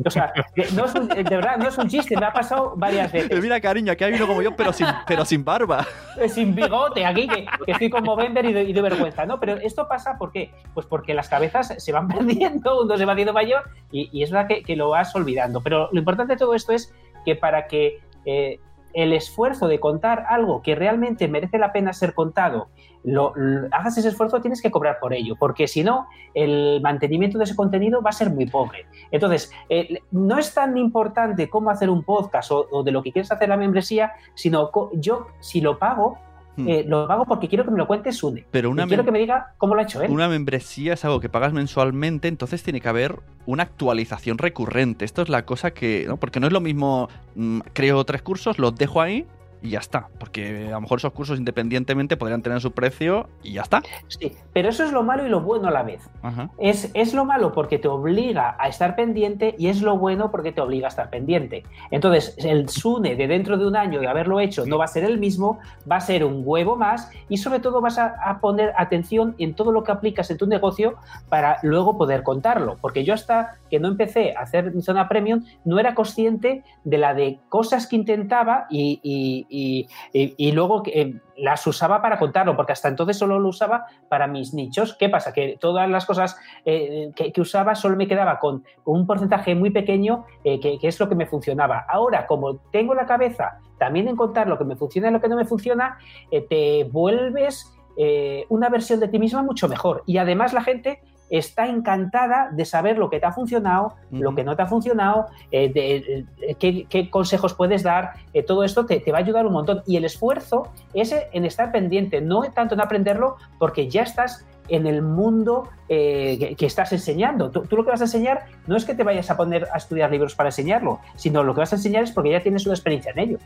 O sea, no es un, de verdad, no es un chiste, me ha pasado varias veces. Mira, cariño, aquí hay uno como yo, pero sin, pero sin barba. Sin bigote, aquí, que, que estoy como Bender y de, y de vergüenza, ¿no? Pero esto pasa, ¿por qué? Pues porque las cabezas se van perdiendo, uno se va haciendo mayor y, y es verdad que, que lo vas olvidando. Pero lo importante de todo esto es que para que... Eh, el esfuerzo de contar algo que realmente merece la pena ser contado, lo, lo, hagas ese esfuerzo, tienes que cobrar por ello, porque si no, el mantenimiento de ese contenido va a ser muy pobre. Entonces, eh, no es tan importante cómo hacer un podcast o, o de lo que quieres hacer la membresía, sino co- yo, si lo pago, eh, hmm. lo pago porque quiero que me lo cuentes Une. Pero una mem- quiero que me diga cómo lo ha hecho él. Una membresía es algo que pagas mensualmente, entonces tiene que haber una actualización recurrente. Esto es la cosa que... ¿no? Porque no es lo mismo, mmm, creo tres cursos, los dejo ahí y ya está. Porque a lo mejor esos cursos independientemente podrían tener su precio y ya está. Sí, pero eso es lo malo y lo bueno a la vez. Ajá. Es, es lo malo porque te obliga a estar pendiente y es lo bueno porque te obliga a estar pendiente. Entonces, el Sune de dentro de un año de haberlo hecho no va a ser el mismo, va a ser un huevo más y sobre todo vas a, a poner atención en todo lo que aplicas en tu negocio para luego poder contarlo. Porque yo hasta que no empecé a hacer zona premium no era consciente de la de cosas que intentaba y, y Y, y, y luego eh, las usaba para contarlo, porque hasta entonces solo lo usaba para mis nichos. ¿Qué pasa? Que todas las cosas eh, que, que usaba solo me quedaba con, con un porcentaje muy pequeño eh, que, que es lo que me funcionaba. Ahora, como tengo la cabeza también en contar lo que me funciona y lo que no me funciona, eh, te vuelves eh, una versión de ti misma mucho mejor. Y además la gente... está encantada de saber lo que te ha funcionado, mm. lo que no te ha funcionado, eh, de, de, qué, qué consejos puedes dar, eh, todo esto te, te va a ayudar un montón. Y el esfuerzo es en estar pendiente, no tanto en aprenderlo, porque ya estás en el mundo eh, que, que estás enseñando. Tú, tú lo que vas a enseñar no es que te vayas a poner a estudiar libros para enseñarlo, sino lo que vas a enseñar es porque ya tienes una experiencia en ello.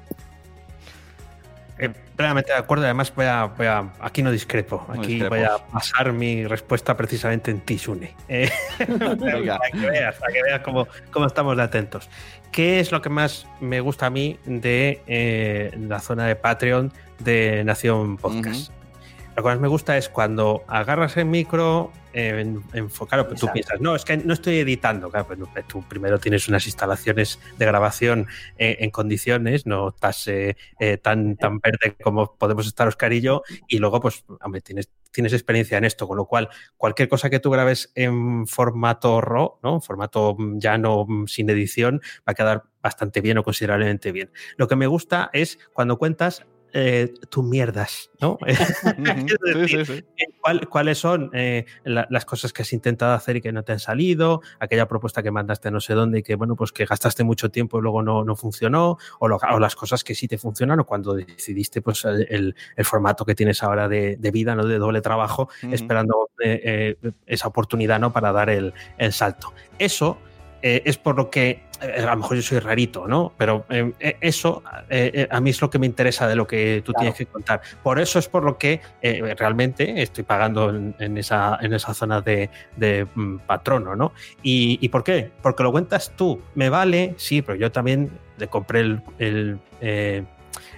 Eh, plenamente de acuerdo, además voy a, voy a, aquí no discrepo, aquí no voy a pasar mi respuesta precisamente en ti, Sune, eh, para que veas, para que veas cómo, cómo estamos de atentos. ¿Qué es lo que más me gusta a mí de eh, la zona de Patreon de Nación Podcast? Uh-huh. Lo que más me gusta es cuando agarras el micro, eh, enfocarlo. Pero tú piensas, no, es que no estoy editando. Claro, pero tú primero tienes unas instalaciones de grabación eh, en condiciones, no estás eh, eh, tan, tan verde como podemos estar Oscar y yo. Y luego, pues, hombre, tienes, tienes experiencia en esto, con lo cual cualquier cosa que tú grabes en formato RAW, ¿no? Formato llano, sin edición, va a quedar bastante bien o considerablemente bien. Lo que me gusta es cuando cuentas Eh, tus mierdas, ¿no? decir, sí, sí, sí. ¿cuál, ¿Cuáles son eh, la, las cosas que has intentado hacer y que no te han salido? Aquella propuesta que mandaste a no sé dónde y que, bueno, pues que gastaste mucho tiempo y luego no, no funcionó, o, lo, o las cosas que sí te funcionaron cuando decidiste pues el, el formato que tienes ahora de, de vida, ¿no? De doble trabajo, uh-huh. esperando eh, eh, esa oportunidad, ¿no? Para dar el, el salto. Eso eh, es por lo que a lo mejor yo soy rarito, ¿no? Pero eh, eso eh, a mí es lo que me interesa de lo que tú claro. tienes que contar. Por eso es por lo que eh, realmente estoy pagando en, en, esa, en esa zona de, de um, patrono, ¿no? ¿Y, ¿Y por qué? Porque lo cuentas tú. Me vale, sí, pero yo también le compré el... el eh,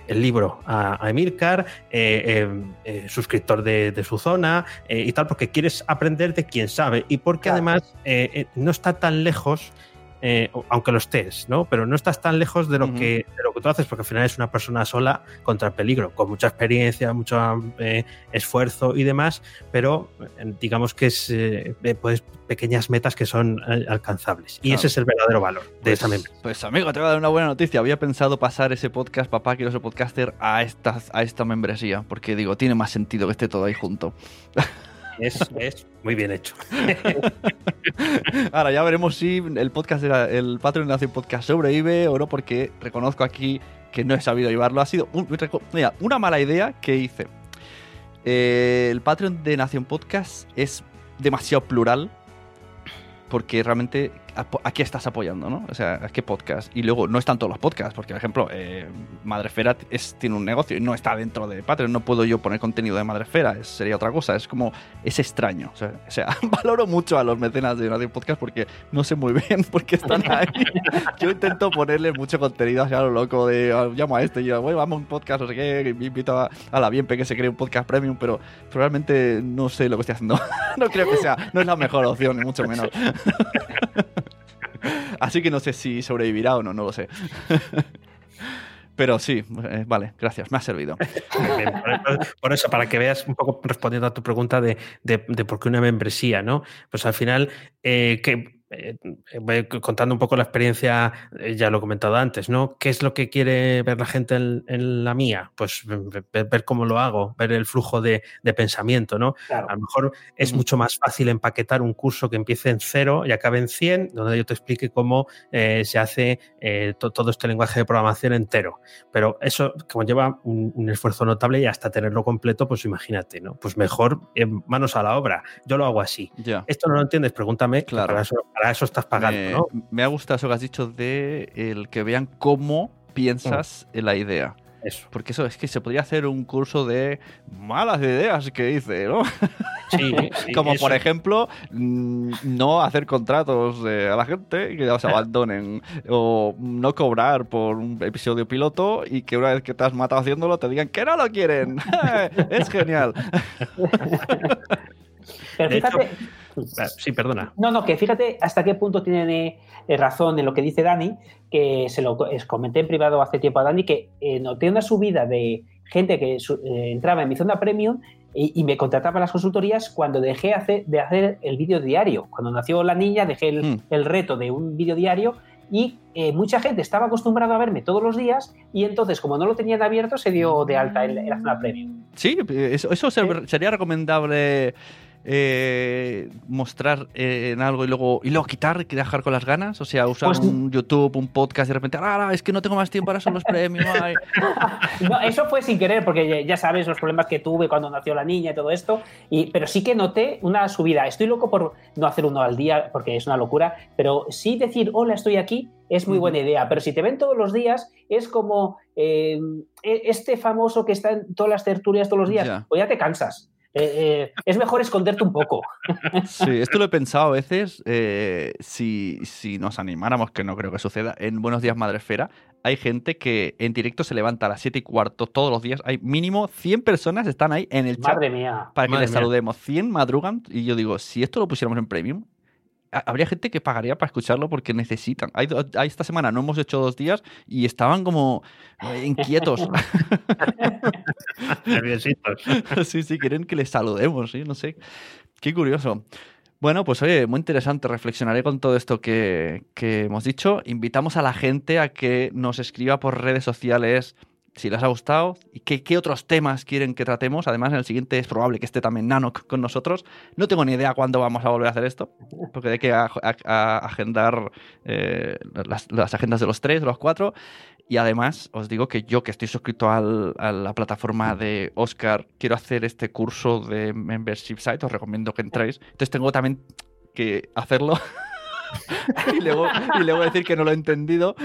el libro a, a Emilcar, eh, eh, eh, suscriptor de, de su zona eh, y tal, porque quieres aprender de quien sabe y porque claro. además eh, eh, no está tan lejos, eh, aunque lo estés, ¿no? Pero no estás tan lejos de lo, uh-huh. que, de lo que tú haces, porque al final es una persona sola contra el peligro, con mucha experiencia, mucho eh, esfuerzo y demás, pero eh, digamos que es eh, pues, pequeñas metas que son eh, alcanzables. Y claro. ese es el verdadero valor de pues, esa membresía. Pues amigo, te voy a dar una buena noticia. Había pensado pasar ese podcast, papá, quiero ser podcaster, a esta, a esta membresía, porque digo, tiene más sentido que esté todo ahí junto. Es, es muy bien hecho. Ahora ya veremos si el podcast de la, el Patreon de Nación Podcast sobrevive o no, porque reconozco aquí que no he sabido llevarlo. Ha sido un, mira, una mala idea que hice. Eh, el Patreon de Nación Podcast es demasiado plural, porque realmente a qué estás apoyando, ¿no? O sea, ¿a qué podcast? Y luego no están todos los podcasts, porque, por ejemplo, eh, Madrefera es, tiene un negocio y no está dentro de Patreon. No puedo yo poner contenido de Madrefera, es, sería otra cosa. Es como, es extraño. O sea, o sea valoro mucho a los mecenas de Radio Podcast porque no sé muy bien por qué están ahí. Yo intento ponerle mucho contenido hacia lo loco de, ah, llamo a este y yo, bueno, vamos a un podcast, no sé qué, me invito a, a la Bienpe que se cree un podcast premium, pero probablemente no sé lo que estoy haciendo. No creo que sea, no es la mejor opción, ni mucho menos. Así que no sé si sobrevivirá o no, no lo sé. Pero sí, eh, vale, gracias, me ha servido. Por eso, para que veas un poco respondiendo a tu pregunta de, de, de por qué una membresía, ¿no? Pues al final, eh, que... contando un poco la experiencia, ya lo he comentado antes, ¿no? ¿Qué es lo que quiere ver la gente en, en la mía? Pues ver, ver cómo lo hago, ver el flujo de, de pensamiento, ¿no? Claro. A lo mejor es mucho más fácil empaquetar un curso que empiece en cero y acabe en cien, donde yo te explique cómo eh, se hace eh, to, todo este lenguaje de programación entero. Pero eso, como lleva un, un esfuerzo notable y hasta tenerlo completo, pues imagínate, ¿no? Pues mejor eh, manos a la obra. Yo lo hago así. Yeah. Esto no lo entiendes, pregúntame. Claro. Para eso, para eso estás pagando, me, ¿no? Me ha gustado eso que has dicho de el que vean cómo piensas mm. en la idea. Eso. Porque eso es que se podría hacer un curso de malas ideas que hice, ¿no? Sí, sí. Como eso. Por ejemplo, no hacer contratos a la gente que los abandonen o no cobrar por un episodio piloto y que una vez que te has matado haciéndolo te digan que no lo quieren. Es genial. Pero fíjate... Sí, perdona. No, no, que fíjate hasta qué punto tiene razón en lo que dice Dani, que se lo comenté en privado hace tiempo a Dani, que eh, noté una subida de gente que su, eh, entraba en mi zona premium y, y me contrataba las consultorías cuando dejé hace, de hacer el vídeo diario. Cuando nació la niña dejé el, mm. el reto de un vídeo diario y eh, mucha gente estaba acostumbrada a verme todos los días y entonces, como no lo tenían abierto, se dio de alta en, en la zona premium. Sí, eso, eso ¿Eh? sería recomendable... Eh, mostrar eh, en algo y luego y luego quitar, dejar con las ganas, o sea, usar pues, un YouTube, un podcast y de repente, ah, es que no tengo más tiempo, ahora son los premios. Ay. No, eso fue sin querer, porque ya sabes los problemas que tuve cuando nació la niña y todo esto, y, pero sí que noté una subida. Estoy loco por no hacer uno al día, porque es una locura, pero sí decir, hola, estoy aquí, es muy buena idea, pero si te ven todos los días, es como eh, este famoso que está en todas las tertulias todos los días, yeah. o ya te cansas. Eh, eh, es mejor esconderte un poco. Sí, esto lo he pensado a veces. Eh, si, si nos animáramos, que no creo que suceda, en Buenos Días Madrefera hay gente que en directo se levanta a las siete y cuarto todos los días. Hay mínimo cien personas están ahí en el chat. Madre mía. Para que les saludemos. cien madrugan. Y yo digo, si esto lo pusiéramos en Premium, habría gente que pagaría para escucharlo porque necesitan. Hay, hay esta semana no hemos hecho dos días y estaban como inquietos. Nerviositos. Sí, sí, quieren que les saludemos, ¿sí? No sé. Qué curioso. Bueno, pues oye, muy interesante. Reflexionaré con todo esto que, que hemos dicho. Invitamos a la gente a que nos escriba por redes sociales si les ha gustado y qué, qué otros temas quieren que tratemos. Además, en el siguiente es probable que esté también Nanok con nosotros. No tengo ni idea cuándo vamos a volver a hacer esto, porque hay que a, a, a agendar eh, las, las agendas de los tres, de los cuatro. Y además, os digo que yo, que estoy suscrito al, a la plataforma de Oscar, quiero hacer este curso de Membership Site. Os recomiendo que entréis. Entonces tengo también que hacerlo... y luego y luego decir que no lo he entendido.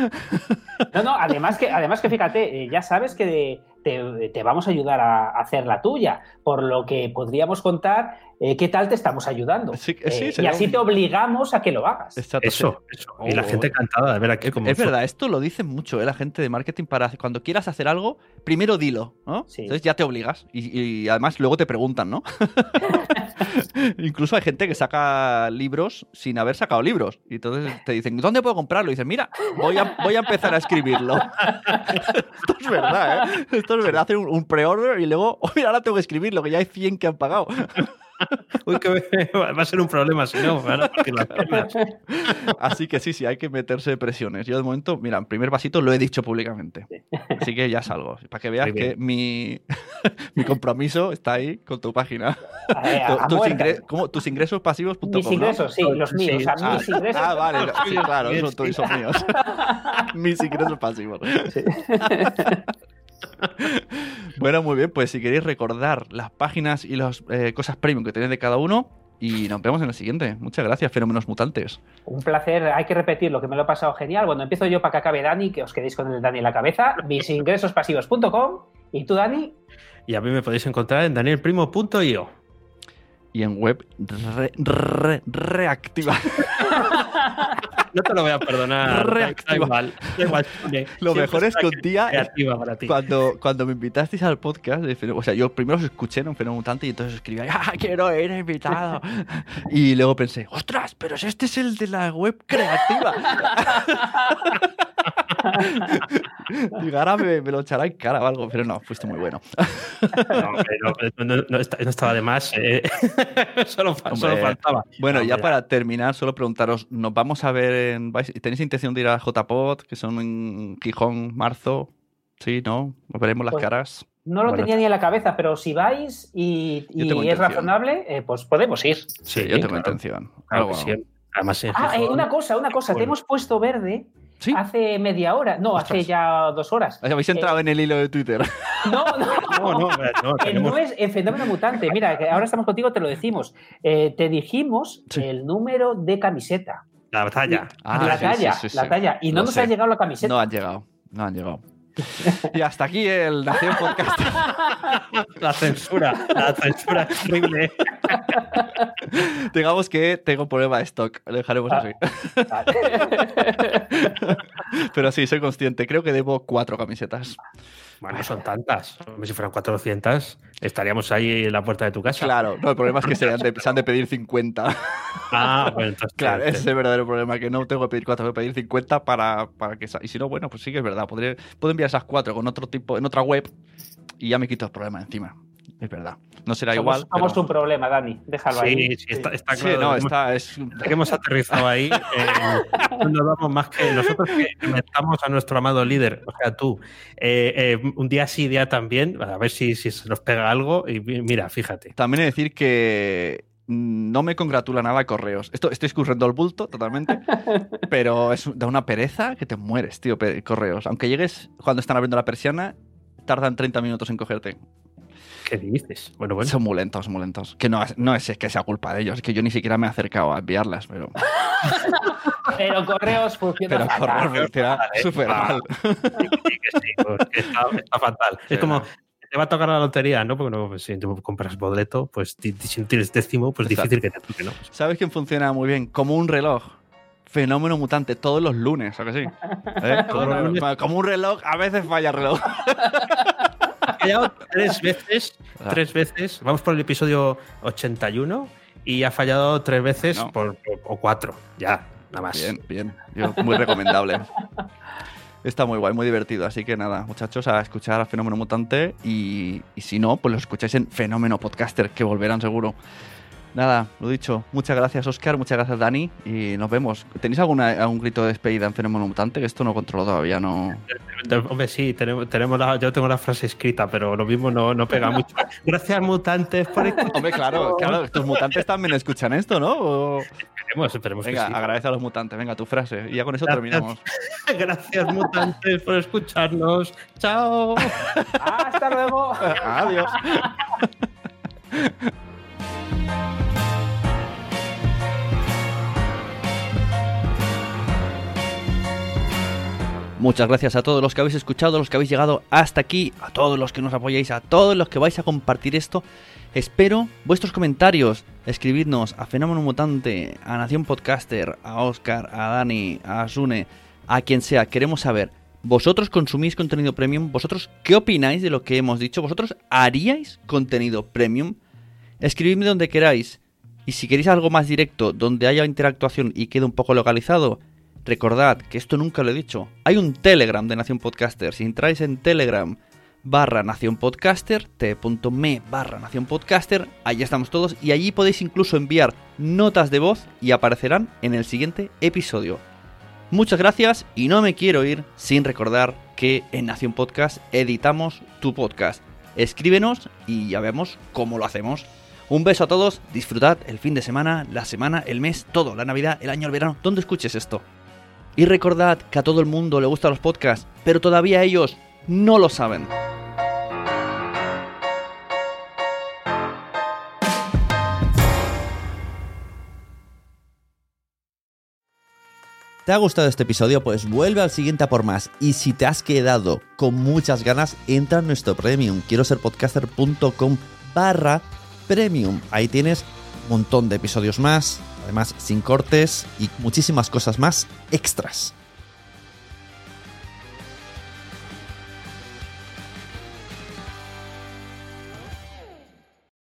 No, no, además que, además que fíjate, eh, ya sabes que de, te, te vamos a ayudar a, a hacer la tuya, por lo que podríamos contar eh, qué tal te estamos ayudando. Sí, sí, eh, y así un... te obligamos a que lo hagas. Exacto, eso, sí. eso. Y oh, la gente encantada de ver aquí. Es, como es verdad, esto lo dicen mucho, ¿eh? La gente de marketing, para cuando quieras hacer algo, primero dilo, ¿no? Sí. Entonces ya te obligas y, y además luego te preguntan, ¿no? Incluso hay gente que saca libros sin haber sacado libros. Y entonces te dicen, ¿dónde puedo comprarlo? Y dices, mira, voy a, voy a empezar a escribirlo. Esto es verdad, ¿eh? Esto es verdad. Hacer un, un pre-order y luego, oh, mira, ahora tengo que escribirlo, que ya hay cien que han pagado. Uy, que va a ser un problema si no, van a partir las piernas. Así que sí, sí, hay que meterse presiones. Yo de momento, mira, en primer vasito lo he dicho públicamente. Así que ya salgo. Para que veas que mi, mi compromiso está ahí con tu página. A ver, a tus, ingres, ¿cómo? Tus ingresos pasivos. Mis com, ingresos, ¿no? Sí, los míos. Sí. O sea, ah, mis ingresos. Ah, vale, no, sí, claro, son todos son míos. Mis ingresos pasivos. Sí. Bueno, muy bien, pues si queréis recordar las páginas y las eh, cosas premium que tenéis de cada uno, y nos vemos en el siguiente. Muchas gracias, Fenómenos Mutantes. Un placer, hay que repetirlo, que me lo he pasado genial. Bueno, empiezo yo para que acabe Dani, que os quedéis con el Dani en la cabeza, mis ingresos pasivos punto com, y tú, Dani. Y a mí me podéis encontrar en daniel primo punto i o. Y en web re, re, reactiva. No te lo voy a perdonar. Reactiva. Da igual, da igual. Lo siempre mejor es que un día, cuando, cuando me invitasteis al podcast, o sea, yo primero os escuché en un Fenómeno Mutante y entonces escribía, ¡ah, quiero ir invitado! Y luego pensé, ¡ostras, pero este es el de la web creativa! Y ahora me, me lo echará en cara o algo, pero no, fuiste muy bueno. No, no, no, no estaba de más. Eh. Solo, Hombre, solo faltaba. Bueno, no, ya mira. Para terminar, solo preguntaros, ¿nos vamos a ver en... ¿Tenéis intención de ir a J P O D, que son en Gijón, marzo? Sí, ¿no? Nos veremos las pues, caras. No lo bueno. tenía ni en la cabeza, pero si vais y, y es razonable, eh, pues podemos ir. Sí, sí, yo tengo claro. intención. Claro, claro, bueno. Además, ah, eh, una cosa, una cosa. Bueno. Te hemos puesto verde... ¿Sí? Hace media hora. No, Ostras. hace ya dos horas. Habéis entrado eh, en el hilo de Twitter. No, no, no. no, no, no tenemos... el, el Fenómeno Mutante. Mira, que ahora estamos contigo, te lo decimos. Eh, te dijimos sí. el número de camiseta. La talla. Ah, la sí, talla, sí, sí, la sí. talla. Y no lo nos sé. ha llegado la camiseta. No han llegado, no han llegado. Y hasta aquí el Nación Podcast. La censura, la censura es horrible. Digamos que tengo un problema de stock, lo dejaremos ah, así. Vale. Pero sí, soy consciente, creo que debo cuatro camisetas. Bueno, son tantas. Si fueran cuatrocientas, estaríamos ahí en la puerta de tu casa. Claro, no, el problema es que se han de, se han de pedir cincuenta. Ah, bueno, entonces. Claro, ese es el verdadero problema, que no tengo que pedir cuatro, tengo que pedir cincuenta para, para que... Y si no, bueno, pues sí que es verdad, podría, puedo enviar esas cuatro con otro tipo, en otra web y ya me quito el problema encima. Es verdad. No será somos, igual. Somos pero... un problema, Dani. Déjalo sí, ahí. Sí, está, está claro. Sí, no, está, es... que hemos aterrizado ahí. Eh, no nos damos más que nosotros que metamos a nuestro amado líder, o sea, tú. Eh, eh, un día sí, día también, a ver si, si se nos pega algo. Y mira, fíjate. También he de decir que no me congratula nada Correos. Esto, estoy escurriendo el bulto totalmente, pero es da una pereza que te mueres, tío, Correos. Aunque llegues cuando están abriendo la persiana, tardan treinta minutos en cogerte. ¿Qué dices? Bueno, bueno. Son muy lentos, muy lentos. Que no, no es, es que sea culpa de ellos, es que yo ni siquiera me he acercado a enviarlas, pero... pero Correos funciona Pero fatal. Correos funciona súper mal. Sí, sí, sí, está, está fatal. Sí, es como... te va a tocar la lotería, ¿no? Porque no, si tú compras boleto, pues si no tienes décimo, pues exacto, difícil que te toque, ¿no? ¿Sabes quién funciona muy bien? Como un reloj. Fenómeno mutante todos los lunes, ¿a que sí? ¿Eh? Como, lunes. Como un reloj, a veces falla el reloj. He fallado tres veces, tres veces. Vamos por el episodio ochenta y uno y ha fallado tres veces no. por, por, o cuatro, ya, nada más. Bien, bien. Yo, muy recomendable. Está muy guay, muy divertido. Así que nada, muchachos, a escuchar a Fenómeno Mutante y, y si no, pues los escucháis en Fenómeno Podcaster, que volverán seguro. Nada, lo dicho. Muchas gracias, Oscar. Muchas gracias, Dani. Y nos vemos. ¿Tenéis alguna, algún grito de despedida en Fenómeno Mutante? Que esto no controlo todavía, ¿no? Hombre, sí. Tenemos, tenemos la, yo tengo la frase escrita, pero lo mismo no, no pega mucho. Gracias, mutantes, por escuchar. Hombre, claro, claro. Tus mutantes también escuchan esto, ¿no? O... Esperemos, esperemos Venga, que sí. Agradece a los mutantes. Venga, tu frase. Y ya con eso gracias. Terminamos. Gracias, mutantes, por escucharnos. Chao. Hasta luego. Adiós. Muchas gracias a todos los que habéis escuchado, a los que habéis llegado hasta aquí, a todos los que nos apoyáis, a todos los que vais a compartir esto. Espero vuestros comentarios. Escribidnos a Fenómeno Mutante, a Nación Podcaster, a Oscar, a Dani, a Asune, a quien sea. Queremos saber, ¿vosotros consumís contenido premium? ¿Vosotros qué opináis de lo que hemos dicho? ¿Vosotros haríais contenido premium? Escribidme donde queráis. Y si queréis algo más directo, donde haya interactuación y quede un poco localizado... Recordad que esto nunca lo he dicho. Hay un Telegram de Nación Podcaster. Si entráis en Telegram barra Nación Podcaster, t.me barra Nación Podcaster, allí estamos todos y allí podéis incluso enviar notas de voz y aparecerán en el siguiente episodio. Muchas gracias y no me quiero ir sin recordar que en Nación Podcast editamos tu podcast. Escríbenos y ya vemos cómo lo hacemos. Un beso a todos, disfrutad el fin de semana, la semana, el mes, todo, la Navidad, el año, el verano, donde escuches esto. Y recordad que a todo el mundo le gustan los podcasts, pero todavía ellos no lo saben. ¿Te ha gustado este episodio? Pues vuelve al siguiente a por más. Y si te has quedado con muchas ganas, entra en nuestro Premium, quiero ser podcaster punto com barra Premium. Ahí tienes un montón de episodios más. Además, sin cortes y muchísimas cosas más extras.